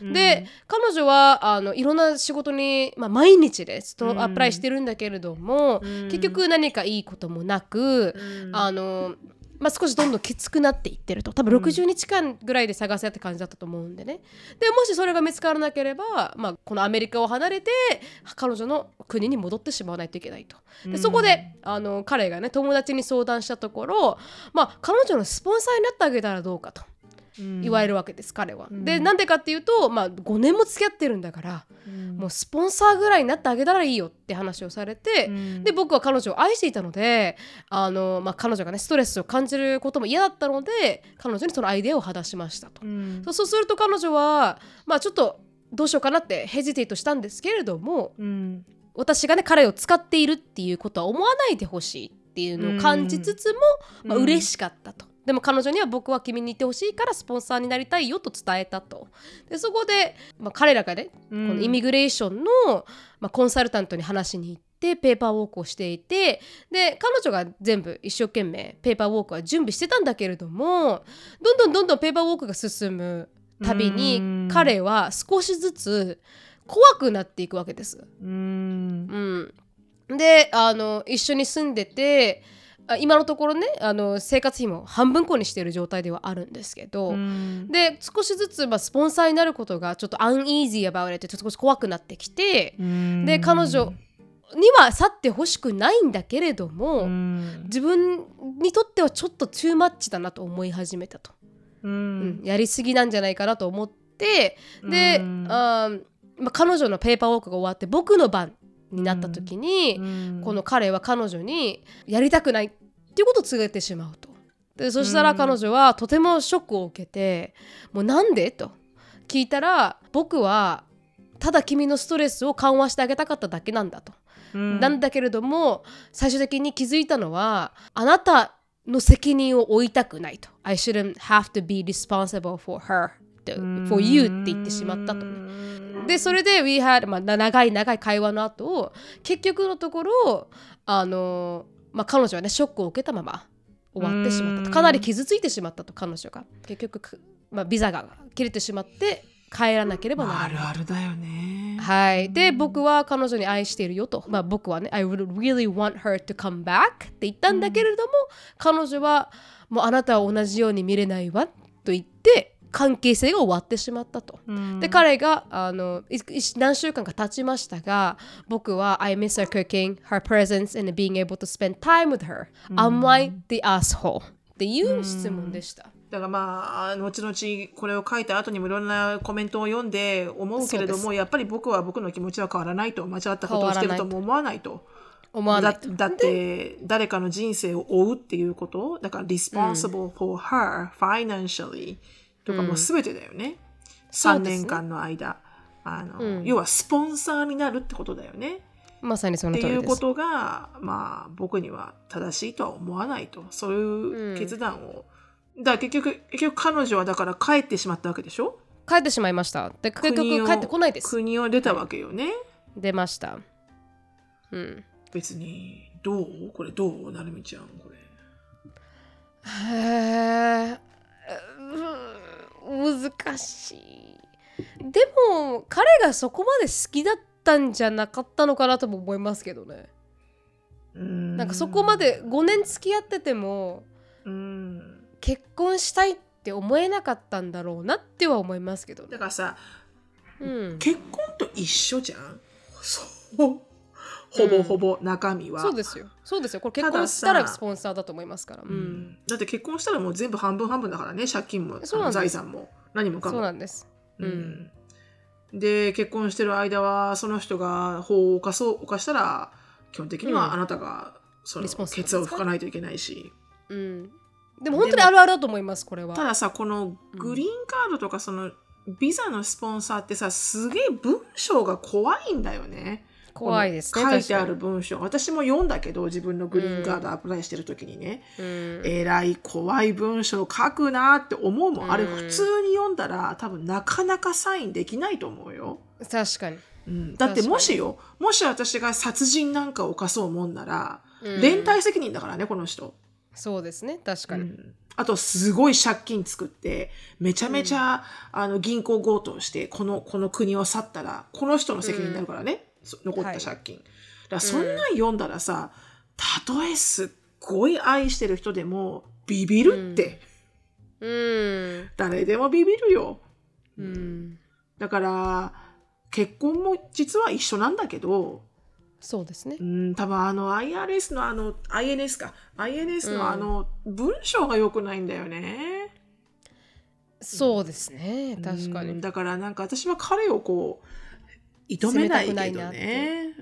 で、彼女はいろんな仕事に、まあ、毎日でアプライしてるんだけれども、うん、結局何かいいこともなく、うん、まあ、少しどんどんきつくなっていってると。多分60日間ぐらいで探せって感じだったと思うんでね。でもしそれが見つからなければ、まあ、このアメリカを離れて彼女の国に戻ってしまわないといけないと。でそこで彼がね、友達に相談したところ、まあ、彼女のスポンサーになってあげたらどうかと言われるわけです、うん、彼は。でなんでかっていうと、まあ、5年も付き合ってるんだから、うん、もうスポンサーぐらいになってあげたらいいよって話をされて、うん、で僕は彼女を愛していたのでまあ、彼女がねストレスを感じることも嫌だったので彼女にそのアイデアを話しましたと、うん、そうすると彼女は、まあ、ちょっとどうしようかなってヘジテートしたんですけれども、うん、私がね彼を使っているっていうことは思わないでほしいっていうのを感じつつも、うん、まあ、嬉しかったと。でも彼女には僕は君にいてほしいからスポンサーになりたいよと伝えたと。でそこで、まあ、彼らがね、うん、このイミグレーションの、まあ、コンサルタントに話しに行ってペーパーウォークをしていて、で彼女が全部一生懸命ペーパーウォークは準備してたんだけれども、どんどんペーパーウォークが進むたびに、うん、彼は少しずつ怖くなっていくわけです、うんうん、で一緒に住んでて今のところね生活費も半分こにしている状態ではあるんですけど、うん、で少しずつ、まあ、スポンサーになることがちょっとアンイージーアバウトで少し怖くなってきて、うん、で彼女には去ってほしくないんだけれども、うん、自分にとってはちょっとトゥーマッチだなと思い始めたと、うんうん、やりすぎなんじゃないかなと思ってで、うん、まあ、彼女のペーパーウォークが終わって僕の番になった時に、うん、この彼は彼女にやりたくないっていうことを告げてしまうと。でそしたら彼女はとてもショックを受けて、もうなんでと聞いたら、僕はただ君のストレスを緩和してあげたかっただけなんだと、うん、なんだけれども最終的に気づいたのはあなたの責任を負いたくないと。 I shouldn't have to be responsible for her for you って言ってしまったと。でそれで We had、まあ、長い会話の後結局のところまあ、彼女はねショックを受けたまま終わってしまったと。かなり傷ついてしまったと彼女が。結局、まあ、ビザが切れてしまって帰らなければならない、まあ、あるあるだよね。はい。で僕は彼女に愛しているよと、まあ、僕はね I really want her to come back って言ったんだけれども、彼女はもうあなたは同じように見れないわと言って関係性が終わってしまったと、うん、で彼が何週間か経ちましたが、僕は I miss her cooking, her presence and being able to spend time with her、うん、Am I the asshole? っていう質問でした、だからまあ後々これを書いた後にもいろんなコメントを読んで思うけれども、やっぱり僕は僕の気持ちは変わらないと、間違ったことをしてるとも思わないと。だって誰かの人生を追うっていうこと、だから responsible for her financially とかも全てだよね、3年間の間、要はスポンサーになるってことだよね。まさにその通りです。っていうことが、まあ、僕には正しいとは思わないと、そういう決断を、だ結局彼女はだから帰ってしまったわけでしょ。帰ってしまいました。で結局帰ってこないです。国を出たわけよね、はい、出ました、うん、別にどうこれどうなるみちゃんこれ難しい。でも彼がそこまで好きだったんじゃなかったのかなとも思いますけどね。なんかそこまで5年付き合ってても結婚したいって思えなかったんだろうなっては思いますけど、ね、だからさ、うん、結婚と一緒じゃん、そうほぼほぼ中身は、うん、そうですよこれ結婚したらスポンサーだと思いますから、うん、だって結婚したらもう全部半分半分だからね、借金も財産も何もかも。そうなんです、うんうん、で結婚してる間はその人が法を犯したら基本的にはあなたがそのケツを拭かないといけないし、うん、でも本当にあるあるだと思いますこれは。たださ、このグリーンカードとかそのビザのスポンサーってさ、すげえ文章が怖いんだよね。怖いですね。書いてある文章、私も読んだけど自分のグリーンカードアプライしてる時にね、えらい怖い文章書くなって思うもん、あれ普通に読んだら多分なかなかサインできないと思うよ。確かに、うん、だってもし私が殺人なんかを犯そうもんなら、連帯責任だからねこの人。そうですね、確かに、うん、あとすごい借金作ってめちゃめちゃ、銀行強盗してこの国を去ったらこの人の責任になるからね、残った借金、はい、だからそんなん読んだらさ、たとえすっごい愛してる人でもビビるって、誰でもビビるよ、だから結婚も実は一緒なんだけど。そうですね、うん、多分IRS のINS か INS の文章が良くないんだよね、そうですね、確かに、だからなんか私は彼をこう認めないけどね、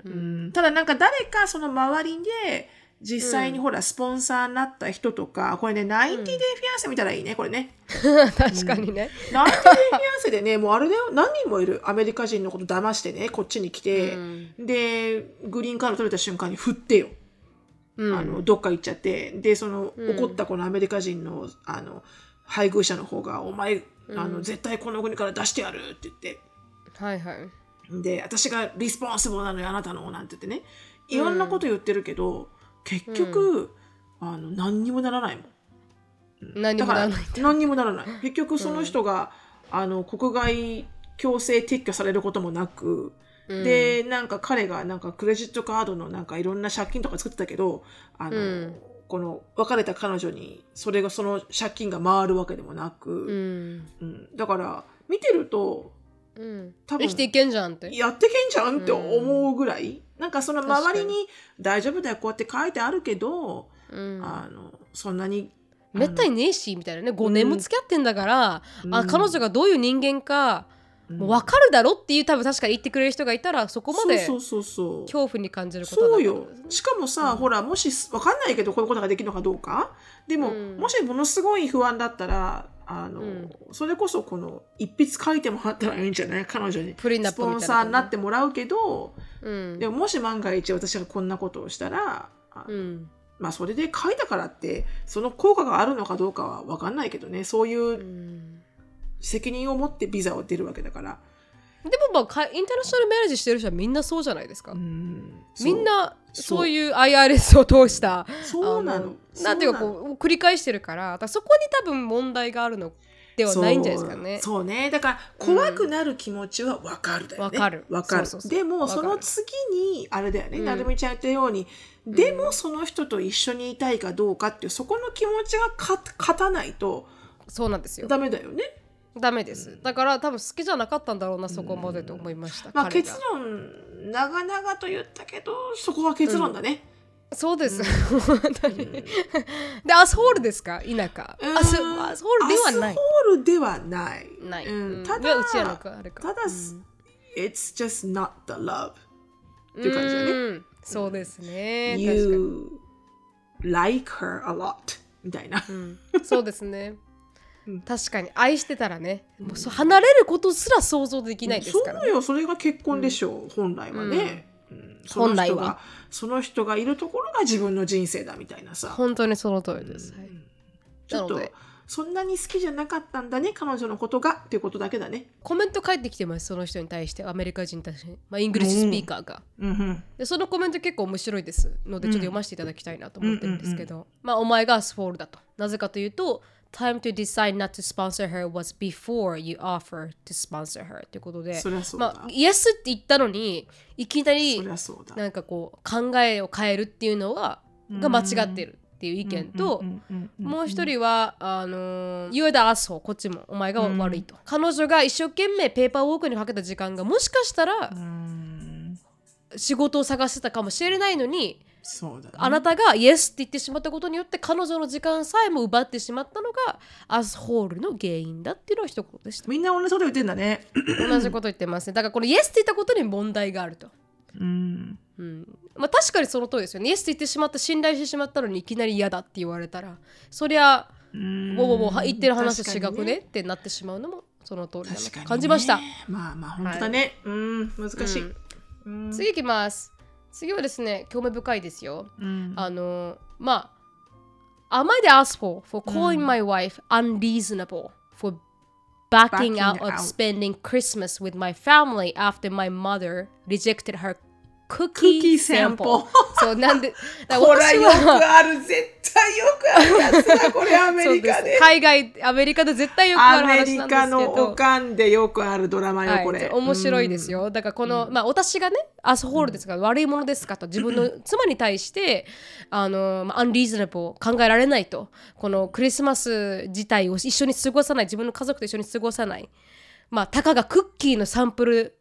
ただなんか誰かその周りで実際にほらスポンサーになった人とか、これね90 day フィアンセ見たらいいねこれね確かにね、90 day フィアンセでね、もうあれだよ、何人もいるアメリカ人のこと騙してねこっちに来て、でグリーンカード取れた瞬間に振ってよ、どっか行っちゃって、でその怒ったこのアメリカ人の配偶者の方がお前絶対この国から出してやるって言って、はいはい、で私がリスポンシブルなのよあなたのなんて言ってね、いろんなこと言ってるけど、結局、何にもならないもん、だから何にもならない結局その人が、国外強制撤去されることもなく、でなんか彼がなんかクレジットカードのなんかいろんな借金とか作ってたけど、この別れた彼女にその借金が回るわけでもなく、だから見てると多分生きていけんじゃんってやってけんじゃんって思うぐらい、なんかその周りに大丈夫だよこうやって書いてあるけど、そんなにめったにねえしみたいなね、5年も付き合ってんだから、彼女がどういう人間か、もう分かるだろっていう、多分確かに言ってくれる人がいたらそこまで恐怖に感じることだから、そうよ。しかもさ、ほらもし分かんないけどこういうことができるのかどうか、でも、もしものすごい不安だったらそれこそこの一筆書いてもらったらいいんじゃない、彼女にスポンサーになってもらうけど、でももし万が一私がこんなことをしたら、まあそれで書いたからってその効果があるのかどうかは分かんないけどね、そういう責任を持ってビザを出るわけだから、でも、まあ、インターナショナルマリージしてる人はみんなそうじゃないですか、みんなそういう IRS を通したそうなのなんていうかこう繰り返してるから、だからそこに多分問題があるのではないんじゃないですかね。そうね、だから怖くなる気持ちは分かるだよね、分かるそうそうそう、でもその次にあれだよね、なるみちゃん言ったように、でもその人と一緒にいたいかどうかっていうそこの気持ちが勝たないと、そうなんですよ、ダメだよね、ダメです、だから多分好きじゃなかったんだろうな、そこまでと思いました、まあ、結論長々と言ったけどそこは結論だね、そうです、うん、本当に、うん、でアスホールですか田舎、うん、アスホールではない、ない、うん、ただ、うん、ただ、うん、It's just not the love っていう感じだね、うん、そうですね、うん、You like her a lot みたいな、うん、そうですね確かに愛してたらね、うん、もう離れることすら想像できないですから、ね、そうよ、それが結婚でしょう、うん、本来はね、うんうん、本来はその人がいるところが自分の人生だみたいなさ、本当にその通りです、うん、はい、ちょっとそんなに好きじゃなかったんだね彼女のことがっていうことだけだね。コメント返ってきてます、その人に対して、アメリカ人に対して、まあ、イングリッシュスピーカーが、うんうん、でそのコメント結構面白いですので、ちょっと読ませていただきたいなと思ってるんですけど、うんうんうん、まあ、お前がアスフォールだと、なぜかというとTime to decide not to sponsor her was before you offer to sponsor her ってことで、そりゃそうだ、まあ、イエスって言ったのにいきなりなんかこう考えを変えるっていうのはが間違ってるっていう意見と、もう一人はYou're the asshole、 こっちもお前が悪いと、彼女が一生懸命ペーパーウォークにかけた時間がもしかしたら仕事を探してたかもしれないのに、そうだね、あなたがイエスって言ってしまったことによって彼女の時間さえも奪ってしまったのがアスホールの原因だっていうのは一言でした。みんな同じこと言ってんだね。同じこと言ってますね。だからこのイエスって言ったことに問題があると、うんうん、まあ確かにその通りですよね。イエスって言ってしまった、信頼してしまったのにいきなり嫌だって言われたら、そりゃ言ってる話と違くねってなってしまうのもその通りだなと感じました、ね、まあまあ本当だね、はい、難しい、次いきます。次はですね、興味深いですよ、うん、まあ Am I the asshole for calling my wife unreasonable for backing out of spending Christmas with my family after my mother rejected her cookie sample? そうなんで、これよくある、絶対よくあるやつだこれ、アメリカで海外、アメリカで絶対よくある話なんですけど、アメリカのおかんでよくあるドラマよこれ、はい、面白いですよ。だからこの、まあ私がね、アスホールですか、悪いものですかと自分の妻に対してアンリーズナブルを考えられないと、このクリスマス自体を一緒に過ごさない、自分の家族と一緒に過ごさない、まあたかがクッキーのサンプル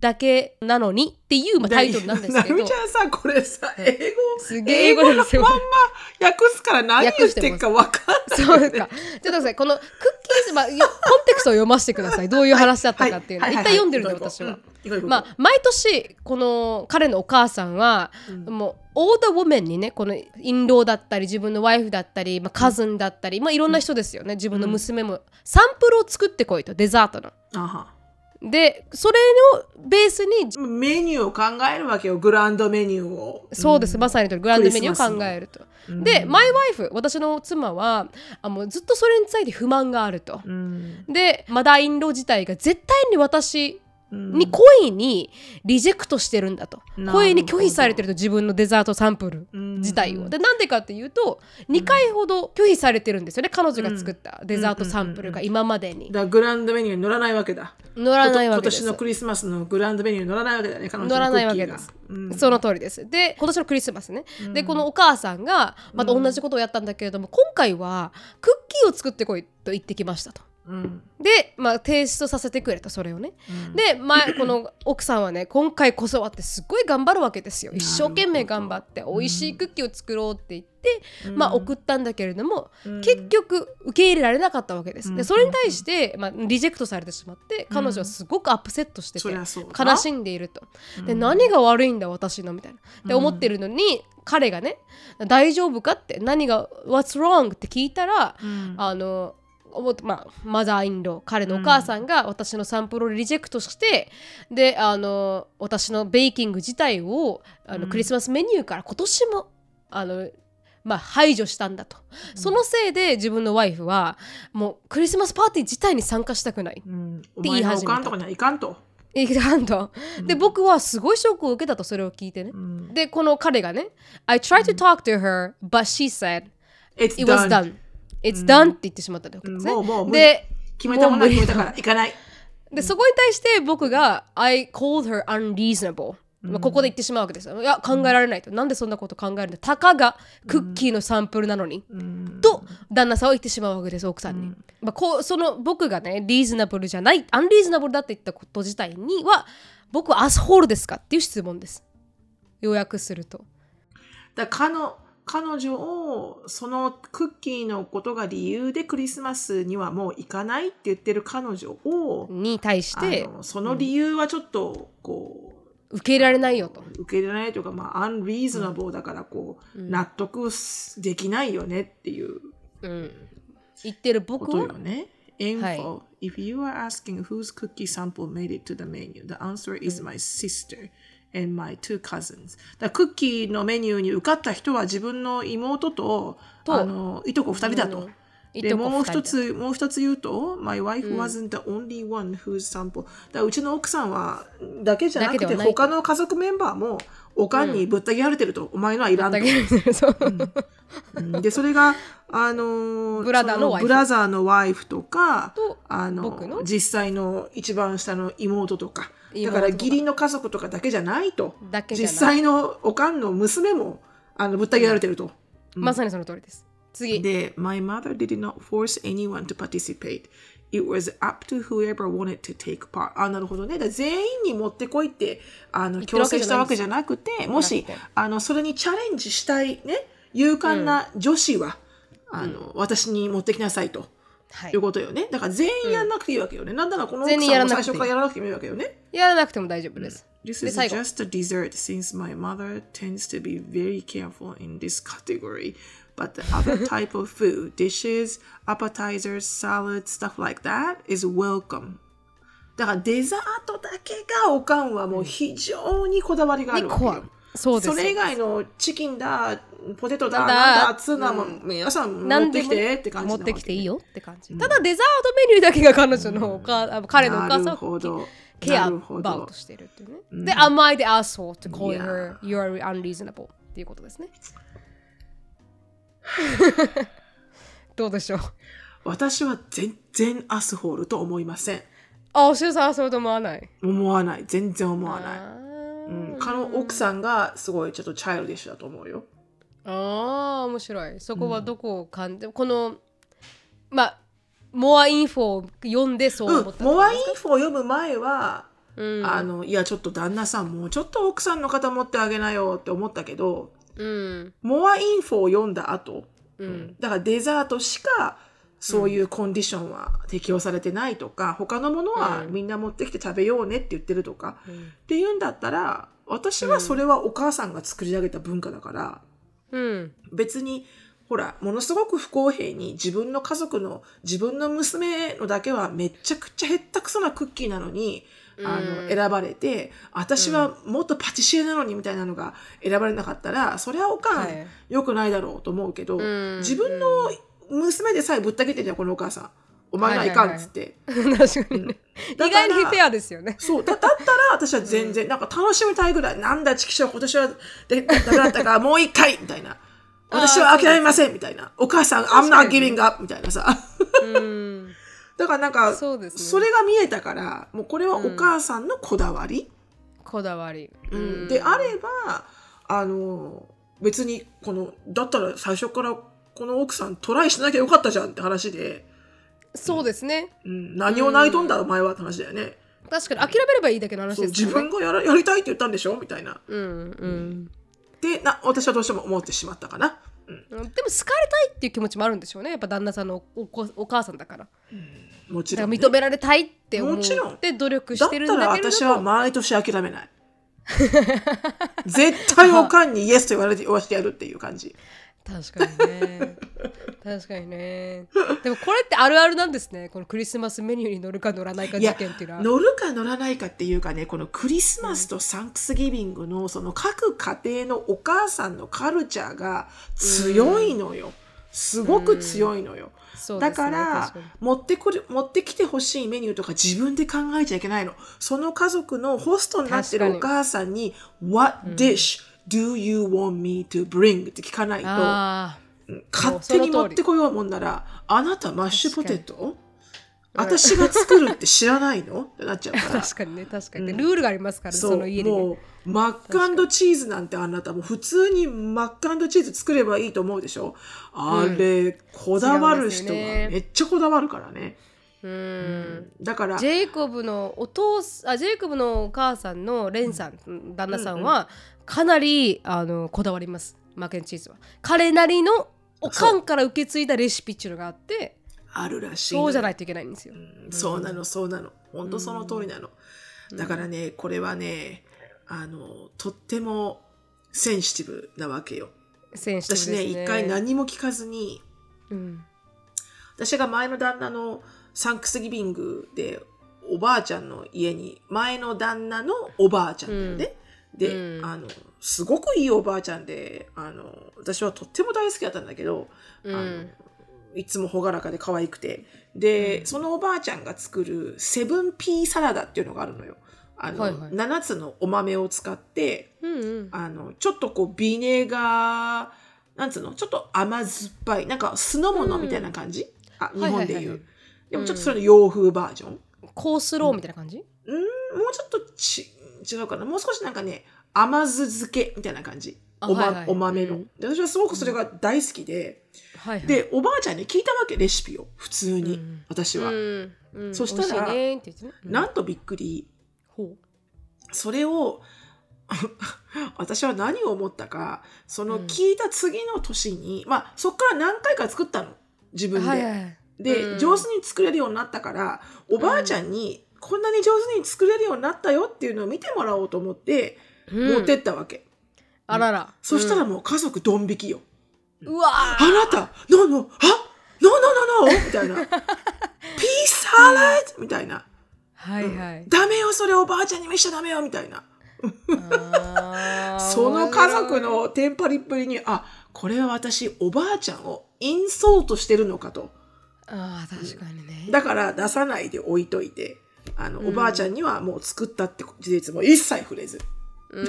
だけなのにっていう、まあ、タイトルなんですけど、なみちゃんさ、これさ、英語、すげえ英語のまんま訳すから何言ってるか分かんない、ね、そうか、ちょっとさ、このクッキー、まあ、コンテクストを読ませてくださいどういう話だったかっていうの、はいはいはい、一旦読んでるの、私は、まあ、毎年この彼のお母さんは、もうオーダーウォメンにね、このインローだったり自分のワイフだったり、まあ、カズンだったり、まあ、いろんな人ですよね、自分の娘も、サンプルを作ってこいと、デザートの、あはで、それをベースにメニューを考えるわけよ、グランドメニューを、そうです、まさにグランドメニューを考えると、で、マイワイフ、私の妻はもうずっとそれについて不満があると、で、マダインロー自体が絶対に私に恋にリジェクトしてるんだと、恋に拒否されてると、自分のデザートサンプル自体を、で、なんでかっていうと2回ほど拒否されてるんですよね、彼女が作ったデザートサンプルが今までに、だからグランドメニューに乗らないわけだ、乗らないわけです、今年のクリスマスのグランドメニューに乗らないわけだね、彼女のクッキーが乗らないわけです、その通りです。で、今年のクリスマスね、で、このお母さんがまた同じことをやったんだけれども、今回はクッキーを作ってこいと言ってきましたと、で、まあ、提出させてくれた、それをね、で、まあ、この奥さんはね、今回こそはってすっごい頑張るわけですよ、一生懸命頑張って美味しいクッキーを作ろうって言って、まあ、送ったんだけれども、結局受け入れられなかったわけです、で、それに対して、まあ、リジェクトされてしまって、彼女はすごくアップセットしてて、悲しんでいると、で、何が悪いんだ私のみたいなって思ってるのに、彼がね、大丈夫かって、何が What's wrong って聞いたら、まあ、マザーインロー、彼のお母さんが私のサンプルをリジェクトして、で、私のベーキング自体をクリスマスメニューから今年もまあ、排除したんだと、そのせいで自分のワイフはもうクリスマスパーティー自体に参加したくないって言い始めた、お前のおかんとかにはいかんとで、僕はすごいショックを受けたと、それを聞いてね、で、この彼がね、I tried to talk to her but she said it was done It's done、って言ってしまったってことですね。もうで、決めたものは決めたから行かない。で、そこに対して僕が I called her unreasonable、まあ、ここで言ってしまうわけですよ。いや、考えられないと、なんでそんなこと考えるんだ、たかがクッキーのサンプルなのに、と旦那さんは言ってしまうわけです、奥さんに、まあ、その僕がね、リーズナブルじゃない、アンリーズナブルだって言ったこと自体には、僕はアスホールですかっていう質問です、要約すると。だから彼女をそのクッキーのことが理由でクリスマスにはもう行かないって言ってる彼女をに対してその理由はちょっとこう、受け入れられないよと受け入れられないというか、まあ、アンリーズナブルだからこう、納得できないよねっていう、言ってる僕はことよね。Info. If you are asking whose cookie sample made it to the menu, the answer is my sister.And my two cousins. だクッキーのメニューに受かった人は自分の妹 といとこ2人だと。でもう一つ言うと My wife wasn't the only one whose sample. だうちの奥さんはだけじゃなくて他の家族メンバーもおかんにぶった切られてると、お前のはいらんと、でそれがブラザーのワイフとかの実際の一番下の妹とかだから義理の家族とかだけじゃないと実際のおかんの娘もぶった切られてると、まさにその通りです。次で My mother did not force anyone to participate. It was up to whoever wanted to take part. あ、なるほどね。だ全員に持ってこいって強制したわけじゃなくて、もしそれにチャレンジしたい、ね、勇敢な女子は、私に持ってきなさいと、いうことよね。だから全員やらなくていいわけよね。なんだかこの奥さんも最初からやらなくてもいいわけよね。やらなくても大丈夫です。This is just a dessert since my mother tends to be very careful in this category.But the other type of food, dishes, appetizers, salads, stuff like that is welcome. だからデザートだけがおかんはもう非常にこだわりがあるわけよ。そうです。それ以外のチキンだ、ポテトだ、なんだ、ツナも皆さん持ってきてって感じなわけ。持ってきていいよって感じ。ただデザートメニューだけが彼のお母さんをケアバウトしてるっていうね。で、Am I the asshole to call her? You are unreasonable っていうことですね。どうでしょう。私は全然アスホールと思いません。あ、おしゅうさんアスホールと思わない。全然思わない、彼の奥さんがすごいちょっとチャイルディッシュだと思うよ。ああ、面白い。そこはどこを感じ、このまあモアインフォを読んでそう思った、モアインフォを読む前は、いやちょっと旦那さんもうちょっと奥さんの肩持ってあげなよって思ったけど、モアインフォを読んだ後、だからデザートしかそういうコンディションは適用されてないとか、他のものはみんな持ってきて食べようねって言ってるとか、っていうんだったら私はそれはお母さんが作り上げた文化だから、別にほらものすごく不公平に自分の家族の自分の娘のだけはめちゃくちゃへったくそなクッキーなのに選ばれて、私はもっとパティシエなのにみたいなのが選ばれなかったら、それはおかん良くないだろうと思うけど、自分の娘でさえぶった切ってんじゃんこのお母さん、お前らいかんっつって、確かにね、意外にフェアですよね。そうだったら私は全然なんか楽しみたいぐらい、なんだちきしょう今年はダメだったからもう一回みたいな、私は諦めませんみたいな、お母さん I'm not giving up みたいなさ、だからなんか ね、それが見えたから、もうこれはお母さんのこだわり、であれば別にこのだったら最初からこの奥さんトライしなきゃよかったじゃんって話で、そうですね、何を泣いとんだお前はって話だよね。確かに諦めればいいだけの話ですね。自分がやりたいって言ったんでしょみたいな、で私はどうしても思ってしまったかな。でも好かれたいっていう気持ちもあるんでしょうね、やっぱ旦那さんの お母さんだから、もちろん、ね、認められたいって思って努力してるんだけど、だったら私は毎年諦めない。絶対おかんにイエスと言わせてやるっていう感じ。確かにね。確かにね。でもこれってあるあるなんですね、このクリスマスメニューに乗るか乗らないか事件っていうのは。乗るか乗らないかっていうかね、このクリスマスとサンクスギビングのその各家庭のお母さんのカルチャーが強いのよ、すごく強いのよ、だから、ね、持ってきてほしいメニューとか自分で考えちゃいけないの。その家族のホストになってるお母さんに What dish do you want me to bring って聞かないと、勝手に持ってこようもんなら、あなたマッシュポテト私が作るって知らないのってなっちゃうから。確かにね、確かにね、ルールがありますから、その家に、ね、もうマック&チーズなんてあなたもう普通にマック&チーズ作ればいいと思うでしょ、あれ、こだわる人はめっちゃこだわるからね。だからジェイコブのお母さんのレンさん、旦那さんはかなりこだわります。マケンチーズは彼なりのおかんから受け継いだレシピっていうのがあってあるらしい。そうじゃないといけないんですよ、うん、そうなのそうなの本当その通りなの、だからねこれはねとってもセンシティブなわけよ。センシティブですね。私ね一回何も聞かずに、うん、私が前の旦那のサンクスギビングでおばあちゃんの家に前の旦那のおばあちゃんだよね、うん、で、うん、すごくいいおばあちゃんで私はとっても大好きだったんだけど、うん、いつも朗らかで可愛くてで、うん、そのおばあちゃんが作る 7P サラダっていうのがあるのよ。はいはい、7つのお豆を使って、うんうん、ちょっとこうビネガーなんつうのちょっと甘酸っぱいなんか酢の物みたいな感じ、うん、日本でいう、はいはいはい、でもちょっとそれの洋風バージョン、うん、コースローみたいな感じ、うん、もうちょっと違うかなもう少しなんかね甘酢漬けみたいな感じ はいはい、お豆の、うん、私はすごくそれが大好きで、うんはいはい、でおばあちゃんに聞いたわけレシピを普通に、うん、私は、うんうん、そしたら、ねうん、なんとびっくりそれを私は何を思ったかその聞いた次の年に、うん、まあそっから何回か作ったの自分で、はい、で、うん、上手に作れるようになったからおばあちゃんに、うん、こんなに上手に作れるようになったよっていうのを見てもらおうと思って、うん、持ってったわけ、うん、あらら、うん、そしたらもう家族ドン引きよ、うん、うわあなた何のあノーみたいなピーサラダみたいなはいはいうん、ダメよそれおばあちゃんに見しちゃダメよみたいなその家族のテンパりっぷりにあこれは私おばあちゃんをインソートしてるのかとあ確かにね、うん、だから出さないで置いといておばあちゃんにはもう作ったって事実も一切触れずう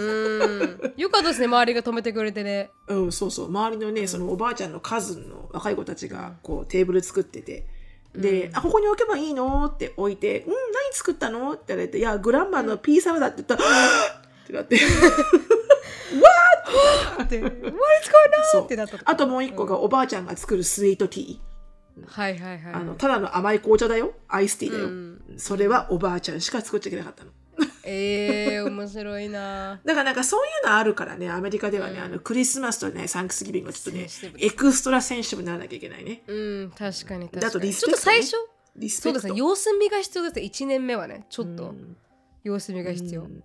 んよかったですね周りが止めてくれてねうんそうそう周りのね、うん、そのおばあちゃんのカズンの若い子たちがこうテーブル作っててで、うん、あここに置けばいいのって置いて、うん、何作ったのって言われて、いや、グランマのピーサラダって言ったら、ってなって、わーって、What is going on? ってなった。あともう一個が、うん、おばあちゃんが作るスイートティー。はいはいはい。ただの甘い紅茶だよ、アイスティーだよ。うん、それはおばあちゃんしか作っちゃいけなかったの。面白いな。だからなんかそういうのあるからね、アメリカではね、うん、クリスマスとね、サンクスギビングはちょっとね、エクストラセンシティブにならなきゃいけないね。うん、確かに確かに。あとリスペクト、ね、ちょっと最初、リスペクトそうですね、様子見が必要です。1年目はね、ちょっと様子見が必要。うん、で、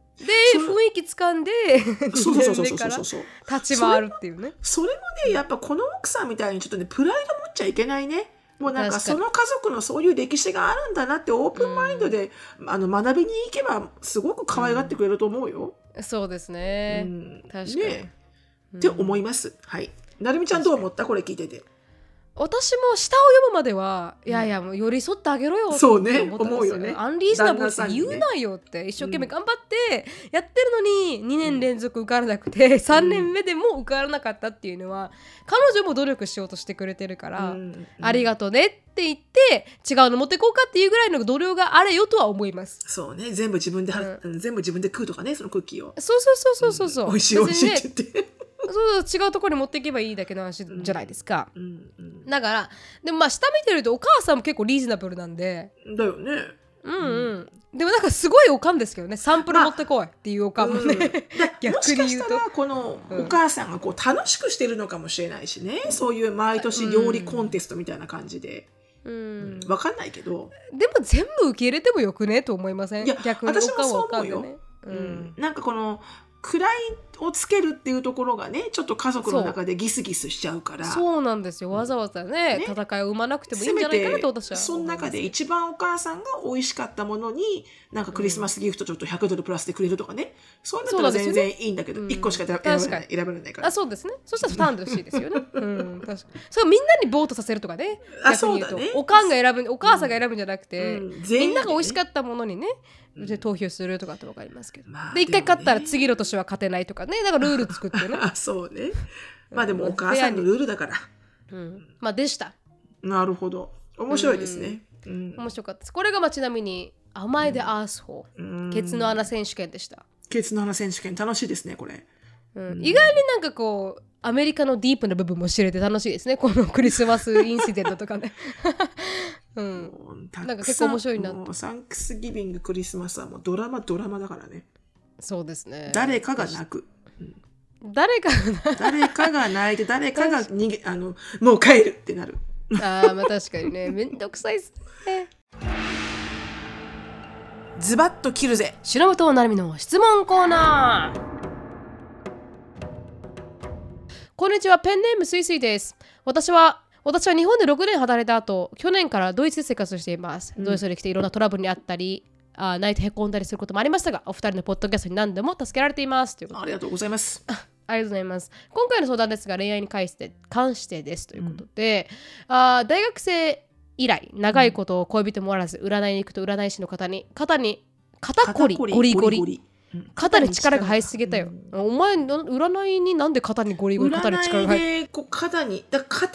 雰囲気掴んで、2年目から立ち回るっていうね。それもね、やっぱこの奥さんみたいにちょっとね、プライド持っちゃいけないね。もうなんかその家族のそういう歴史があるんだなってオープンマインドで、うん、学びに行けばすごく可愛がってくれると思うよ、うん、そうですね、うん、確かに、ねうん、って思います、はい、なるみちゃんどう思ったこれ聞いてて私も下を読むまでは、うん、いやいやもう寄り添ってあげろよって思ったんですよ。そうね、思うよね。アンリーズナブルって言うなよって、ね、一生懸命頑張ってやってるのに2年連続受からなくて、うん、3年目でも受からなかったっていうのは彼女も努力しようとしてくれてるから、うん、ありがとねって言って違うの持ってこうかっていうぐらいの度量があれよとは思います。そうね全部自分で、うん、全部自分で食うとかねそのクッキーをそうそうそうそう、うん、美味しい美味しいって言ってそう違うところに持っていけばいいだけの話じゃないですか、うんうん、だからでもまあ下見てるとお母さんも結構リーズナブルなんでだよねうんうん、うん、でもなんかすごいおかんですけどねサンプル持ってこいっていうおかんもね、まあうん、もしかしたらこのお母さんがこう楽しくしてるのかもしれないしね、うん、そういう毎年料理コンテストみたいな感じで、うんうん、分かんないけどでも全部受け入れてもよくねと思いません？いや逆に私もそう思うよ、うん、なんかこの位をつけるっていうところがねちょっと家族の中でギスギスしちゃうからそうなんですよわざわざ ね戦いを生まなくてもいいんじゃないかなと私はその中で一番お母さんが美味しかったものになんかクリスマスギフトちょっと$100プラスでくれるとかね、うん、そうなったら全然いいんだけど、ね、1個しか選べないからあそうですねそしたら頼んでほしいですよね、うん、確かそれみんなにボートさせるとかね逆に言うと、ね、お母さんが選ぶお母さんが選ぶんじゃなくて、うんうんね、みんなが美味しかったものにねで投票するとかって分かりますけど、まあ、で1回勝ったら次の年は勝てないとかねだからルール作ってねそうねまあでもお母さんのルールだから、うん、まあでしたなるほど面白いですね、うん、面白かったですこれがまあちなみにAm I the Asshole、うん、ケツの穴選手権でしたケツの穴選手権楽しいですねこれ、うんうん、意外になんかこうアメリカのディープな部分も知れて楽しいですねこのクリスマスインシデントとかねうん、なんか結構面白いなってサンクスギビングクリスマスはもうドラマだからねそうですね誰かが泣く、うん、誰かが泣いて誰かが逃げもう帰るってなる。ああ、まあ確かにね、めんどくさいっすね。ズバッと切るぜ、白本なるみの質問コーナー。こんにちは、ペンネームすいすいです。私は日本で6年働いた後、去年からドイツで生活しています、うん、ドイツに来ていろんなトラブルにあったり泣いてへこんだりすることもありましたが、お二人のポッドキャストに何度も助けられていますということ。ありがとうございます。ありがとうございます。今回の相談ですが、恋愛に関してですということで、大学生以来長いことを恋人もおらず、占いに行くと占い師の方に肩にゴリゴリ肩に力が入りすぎたよ、うん、お前占いになんで肩にゴリゴリ肩に力が入る？占いでこう肩にだか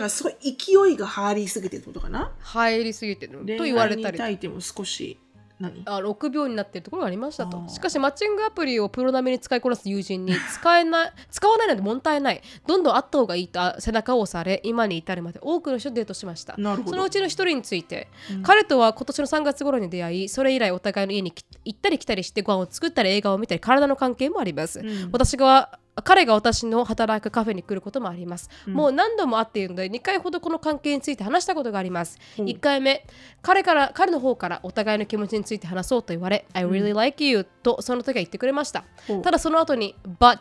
らすごい勢いが入りすぎてるってことかな。入りすぎてると言われたり、恋愛に対しても少し6秒になっているところがありましたと。しかしマッチングアプリをプロ並みに使いこなす友人に使わないのでもったいない、どんどんあった方がいいと背中を押され、今に至るまで多くの人とデートしました。そのうちの一人について、彼とは今年の3月頃に出会い、それ以来お互いの家に行ったり来たりして、ご飯を作ったり映画を見たり、体の関係もあります、うん、彼が私の働くカフェに来ることもあります、うん、もう何度も会っているので2回ほどこの関係について話したことがあります、うん、1回目彼の方からお互いの気持ちについて話そうと言われ、うん、I really like you とその時は言ってくれました、うん、ただその後に But、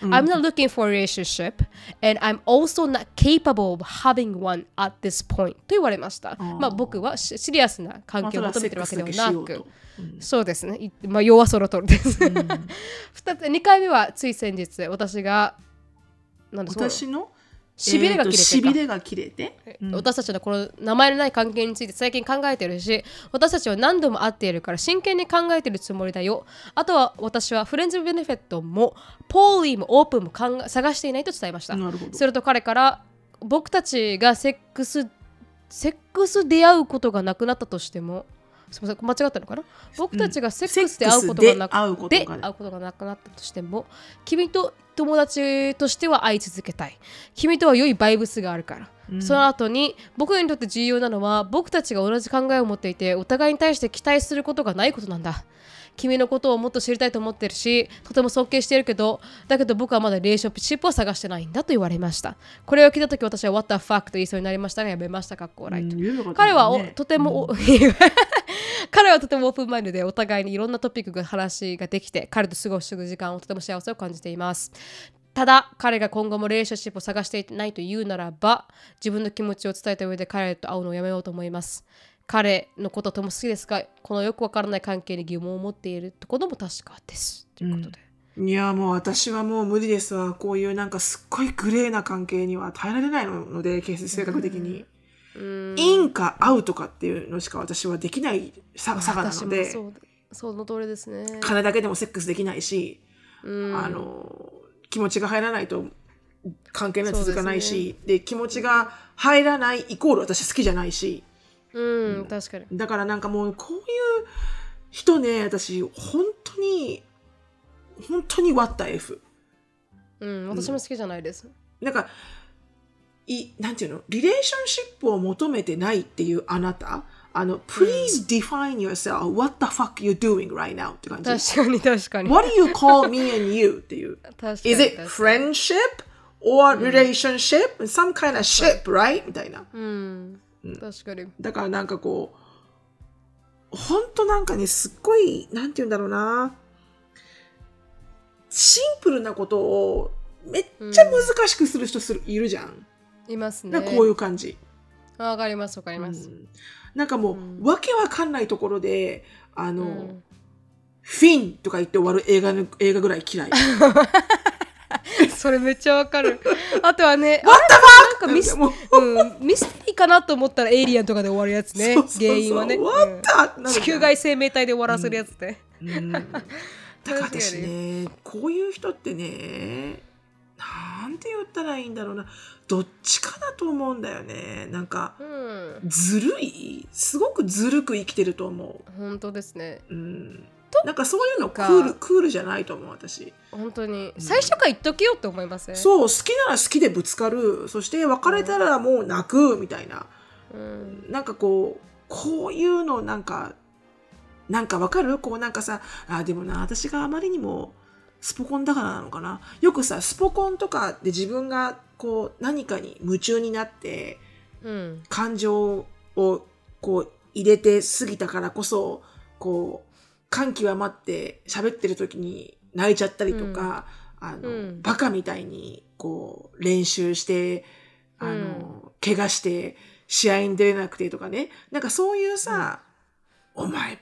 うん、I'm not looking for a relationship and I'm also not capable of having one at this point と言われました、まあ、僕はシリアスな関係を求めてるわけではなく、うん、そうですね、まあ、弱そろとるです、うん、2回目はつい先日、私がなんですか、私のしびれが切れて、私たちのこの名前のない関係について最近考えてるし、私たちは何度も会っているから真剣に考えてるつもりだよ。あとは私はフレンズベネフィットもポリーもオープンも探していないと伝えました。すると彼から、僕たちがセックスで会うことがなくなったとしても、すみません、間違ったのかな、僕たちがセックスで会うことがなくなったとしても、君と友達としては会い続けたい、君とは良いバイブスがあるから、うん、その後に、僕にとって重要なのは僕たちが同じ考えを持っていてお互いに対して期待することがないことなんだ。君のことをもっと知りたいと思ってるし、とても尊敬してるけど、だけど僕はまだレーションシップを探してないんだと言われました。これを聞いたとき、私は What the fuck と言いそうになりましたが、やめました。かっこ笑いと、ね、彼はとてもオープンマインドで、お互いにいろんなトピックが話ができて、彼と過ごす時間をとても幸せを感じています。ただ彼が今後もレーションシップを探していないというならば、自分の気持ちを伝えた上で彼と会うのをやめようと思います。彼のことはとても好きですが、このよくわからない関係に疑問を持っているところも確かです、うん、ということで、いやもう私はもう無理ですわ。こういうなんかすっごいグレーな関係には耐えられないので、性格的に、うん、インかアウトかっていうのしか私はできない差がなので、私もその通りですね。金だけでもセックスできないし、うん、気持ちが入らないと関係が続かないし、で、気持ちが入らないイコール私好きじゃないし、うんうん、確かに。だからなんかもうこういう人ね、私本当に What the F、うん、私も好きじゃないです、うん、なんかなんていうの、リレーションシップを求めてないっていうあなた、Please define yourself、うん、What the fuck you doing right now って感じ。確かに確かに。What do you call me and you っていう。Is it friendship or relationship、うん、some kind of ship right みたいな、うんうん、確かに。だからなんかこう本当なんかね、すっごいなんて言うんだろうな、シンプルなことをめっちゃ難しくする人いるじゃん。いますね。なんかこういう感じ。わかりますわかります、うん、なんかもう、うん、わけわかんないところでうん、フィンとか言って終わる映画ぐらい嫌い。それめっちゃわかる。あとはね、What the fuck？ ミステリーかなと思ったらエイリアンとかで終わるやつね。そうそうそう、原因はね、うん、地球外生命体で終わらせるやつね、うん、だから私ね、こういう人ってね、なんて言ったらいいんだろうな、どっちかだと思うんだよね。なんか、うん、ずるい、すごくずるく生きてると思う。本当ですね、うん、なんかそういうのクールじゃないと思う私。本当に最初から言っとけよって思いません？そう、好きなら好きでぶつかる、そして別れたらもう泣くみたいな、うん、なんかこういうのなんかわかる？こうなんかさ、あ、でもな、私があまりにもスポコンだからなのかな。よくさ、スポコンとかで自分がこう何かに夢中になって、うん、感情をこう入れて過ぎたからこそ、こう感極まって喋ってる時に泣いちゃったりとか、うん、バカみたいにこう練習して怪我して試合に出れなくてとかね、なんかそういうさ、うん、お前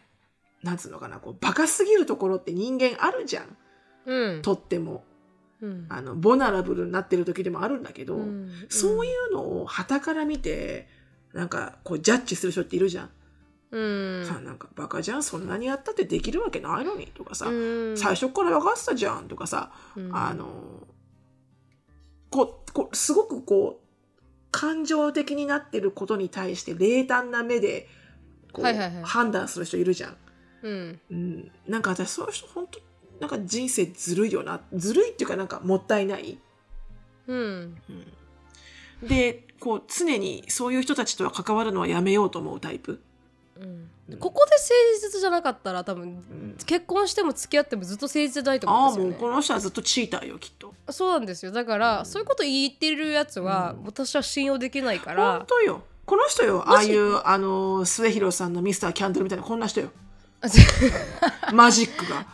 なんつうのかな、こうバカすぎるところって人間あるじゃん、うん、とっても、うん、ボナラブルになってる時でもあるんだけど、うんうん、そういうのを傍から見てなんかこうジャッジする人っているじゃん、うん、さ、なんかバカじゃん、そんなにやったってできるわけないのにとかさ、うん、最初から分かってたじゃんとかさ、うん、こうすごくこう感情的になってることに対して冷淡な目でこう、はいはいはい、判断する人いるじゃん、うんうん、なんか私そういう人本当なんか人生ずるいよな、ずるいっていうかなんかもったいない、うんうん、でこう常にそういう人たちとは関わるのはやめようと思うタイプ、うん、ここで誠実じゃなかったら多分、うん、結婚しても付き合ってもずっと誠実じゃないと思うんですよね。ああ、もうこの人はずっとチーターよ、きっと。そうなんですよ。だから、うん、そういうこと言ってるやつは、うん、私は信用できないから。本当よ、この人よ。ああいう末広さんのミスターキャンドルみたいなこんな人よ。マジックが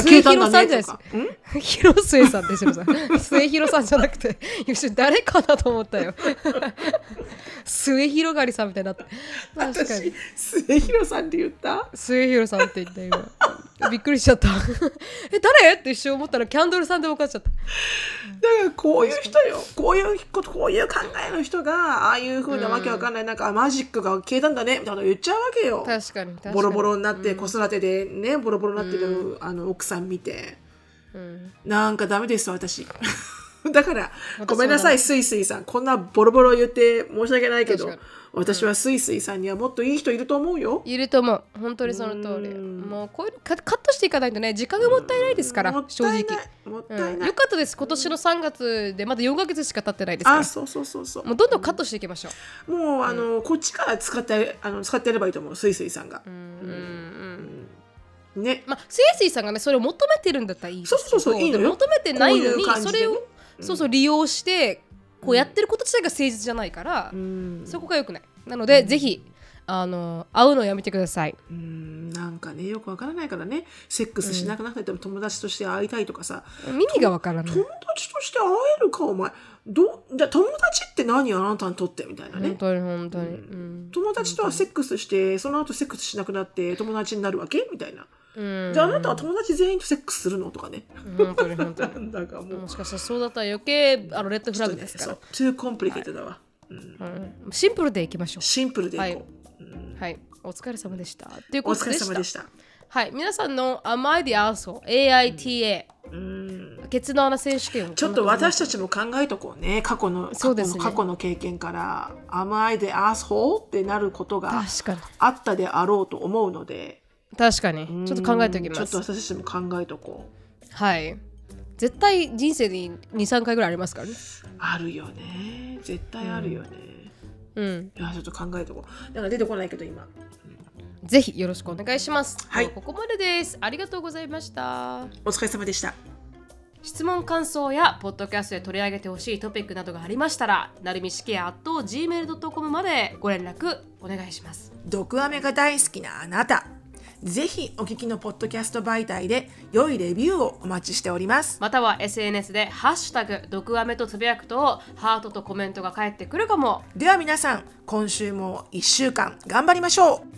消えたんだねとか。広末さんですよ。末広さんじゃなくて誰かだと思ったよ。末広がりさんみたいになって。確かに。末広さんって言った？末広さんって言った今。びっくりしちゃった。誰って一瞬思ったらキャンドルさんで分かっちゃった。だからこういう人よ。こういう考えの人がああいう風なわけわかんない、なんかマジックが消えたんだねみたいなの言っちゃうわけよ。確かに確かに。ボロボロになって。子育てでね、ボロボロになってる、うん、奥さん見て、うん、なんかダメです私。だからごめんなさい、スイスイさん、こんなボロボロ言って申し訳ないけど、私はスイスイさんにはもっといい人いると思うよ。いると思う、本当にその通り。もうこういうカットしていかないとね、時間がもったいないですから。正直もったいない、うん、よかったです。今年の3月でまだ4ヶ月しか経ってないですから。あ、そうそうそうそう、もうどんどんカットしていきましょう。もうこっちから使ってやればいいと思う、スイスイさんが。ね、まあ、スイスイさんがねそれを求めてるんだったらいいですけど。そうそうそう、いいのよ。求めてないのにそれをそうそう利用してこうやってること自体が誠実じゃないから、うん、そこが良くない。なので、うん、ぜひ会うのをやめてください。なんかねよくわからないからね、セックスしなくなっても友達として会いたいとかさ、意味がわからない。友達として会えるかお前、じゃ友達って何あなたにとってみたいなね。本当に、うん、友達とはセックスしてその後セックスしなくなって友達になるわけみたいな。じゃああなたは友達全員とセックスするのとかね。本当になんかもしかしたらそうだったら余計レッドフラグですから。トゥーコンプリケートだわ、はいうん、シンプルでいきましょう。シンプルでいこう、はいうんはい、お疲れ様でしたということでした。お疲れ様でした、はい、皆さんの Am I the Asshole? AITA、うん、ケツの穴選手権をちょっと私たちも考えとこうね。過去の経験から、ね、Am I the Asshole? ってなることがあったであろうと思うので、確かにちょっと考えておきます。ちょっと私たちも考えとこう。はい、絶対人生に 2,3 回ぐらいありますからね。あるよね、絶対あるよね、うん、いやちょっと考えとこう。なんか出てこないけど今、うん、ぜひよろしくお願いします。はい、ここまでです。ありがとうございました。お疲れ様でした。質問感想やポッドキャストで取り上げてほしいトピックなどがありましたら、なるみしきや@gmail.com までご連絡お願いします。毒アメが大好きなあなた、ぜひお聞きのポッドキャスト媒体で良いレビューをお待ちしております。または SNS でハッシュタグ毒アメとつぶやくとハートとコメントが返ってくるかも。では皆さん、今週も1週間頑張りましょう。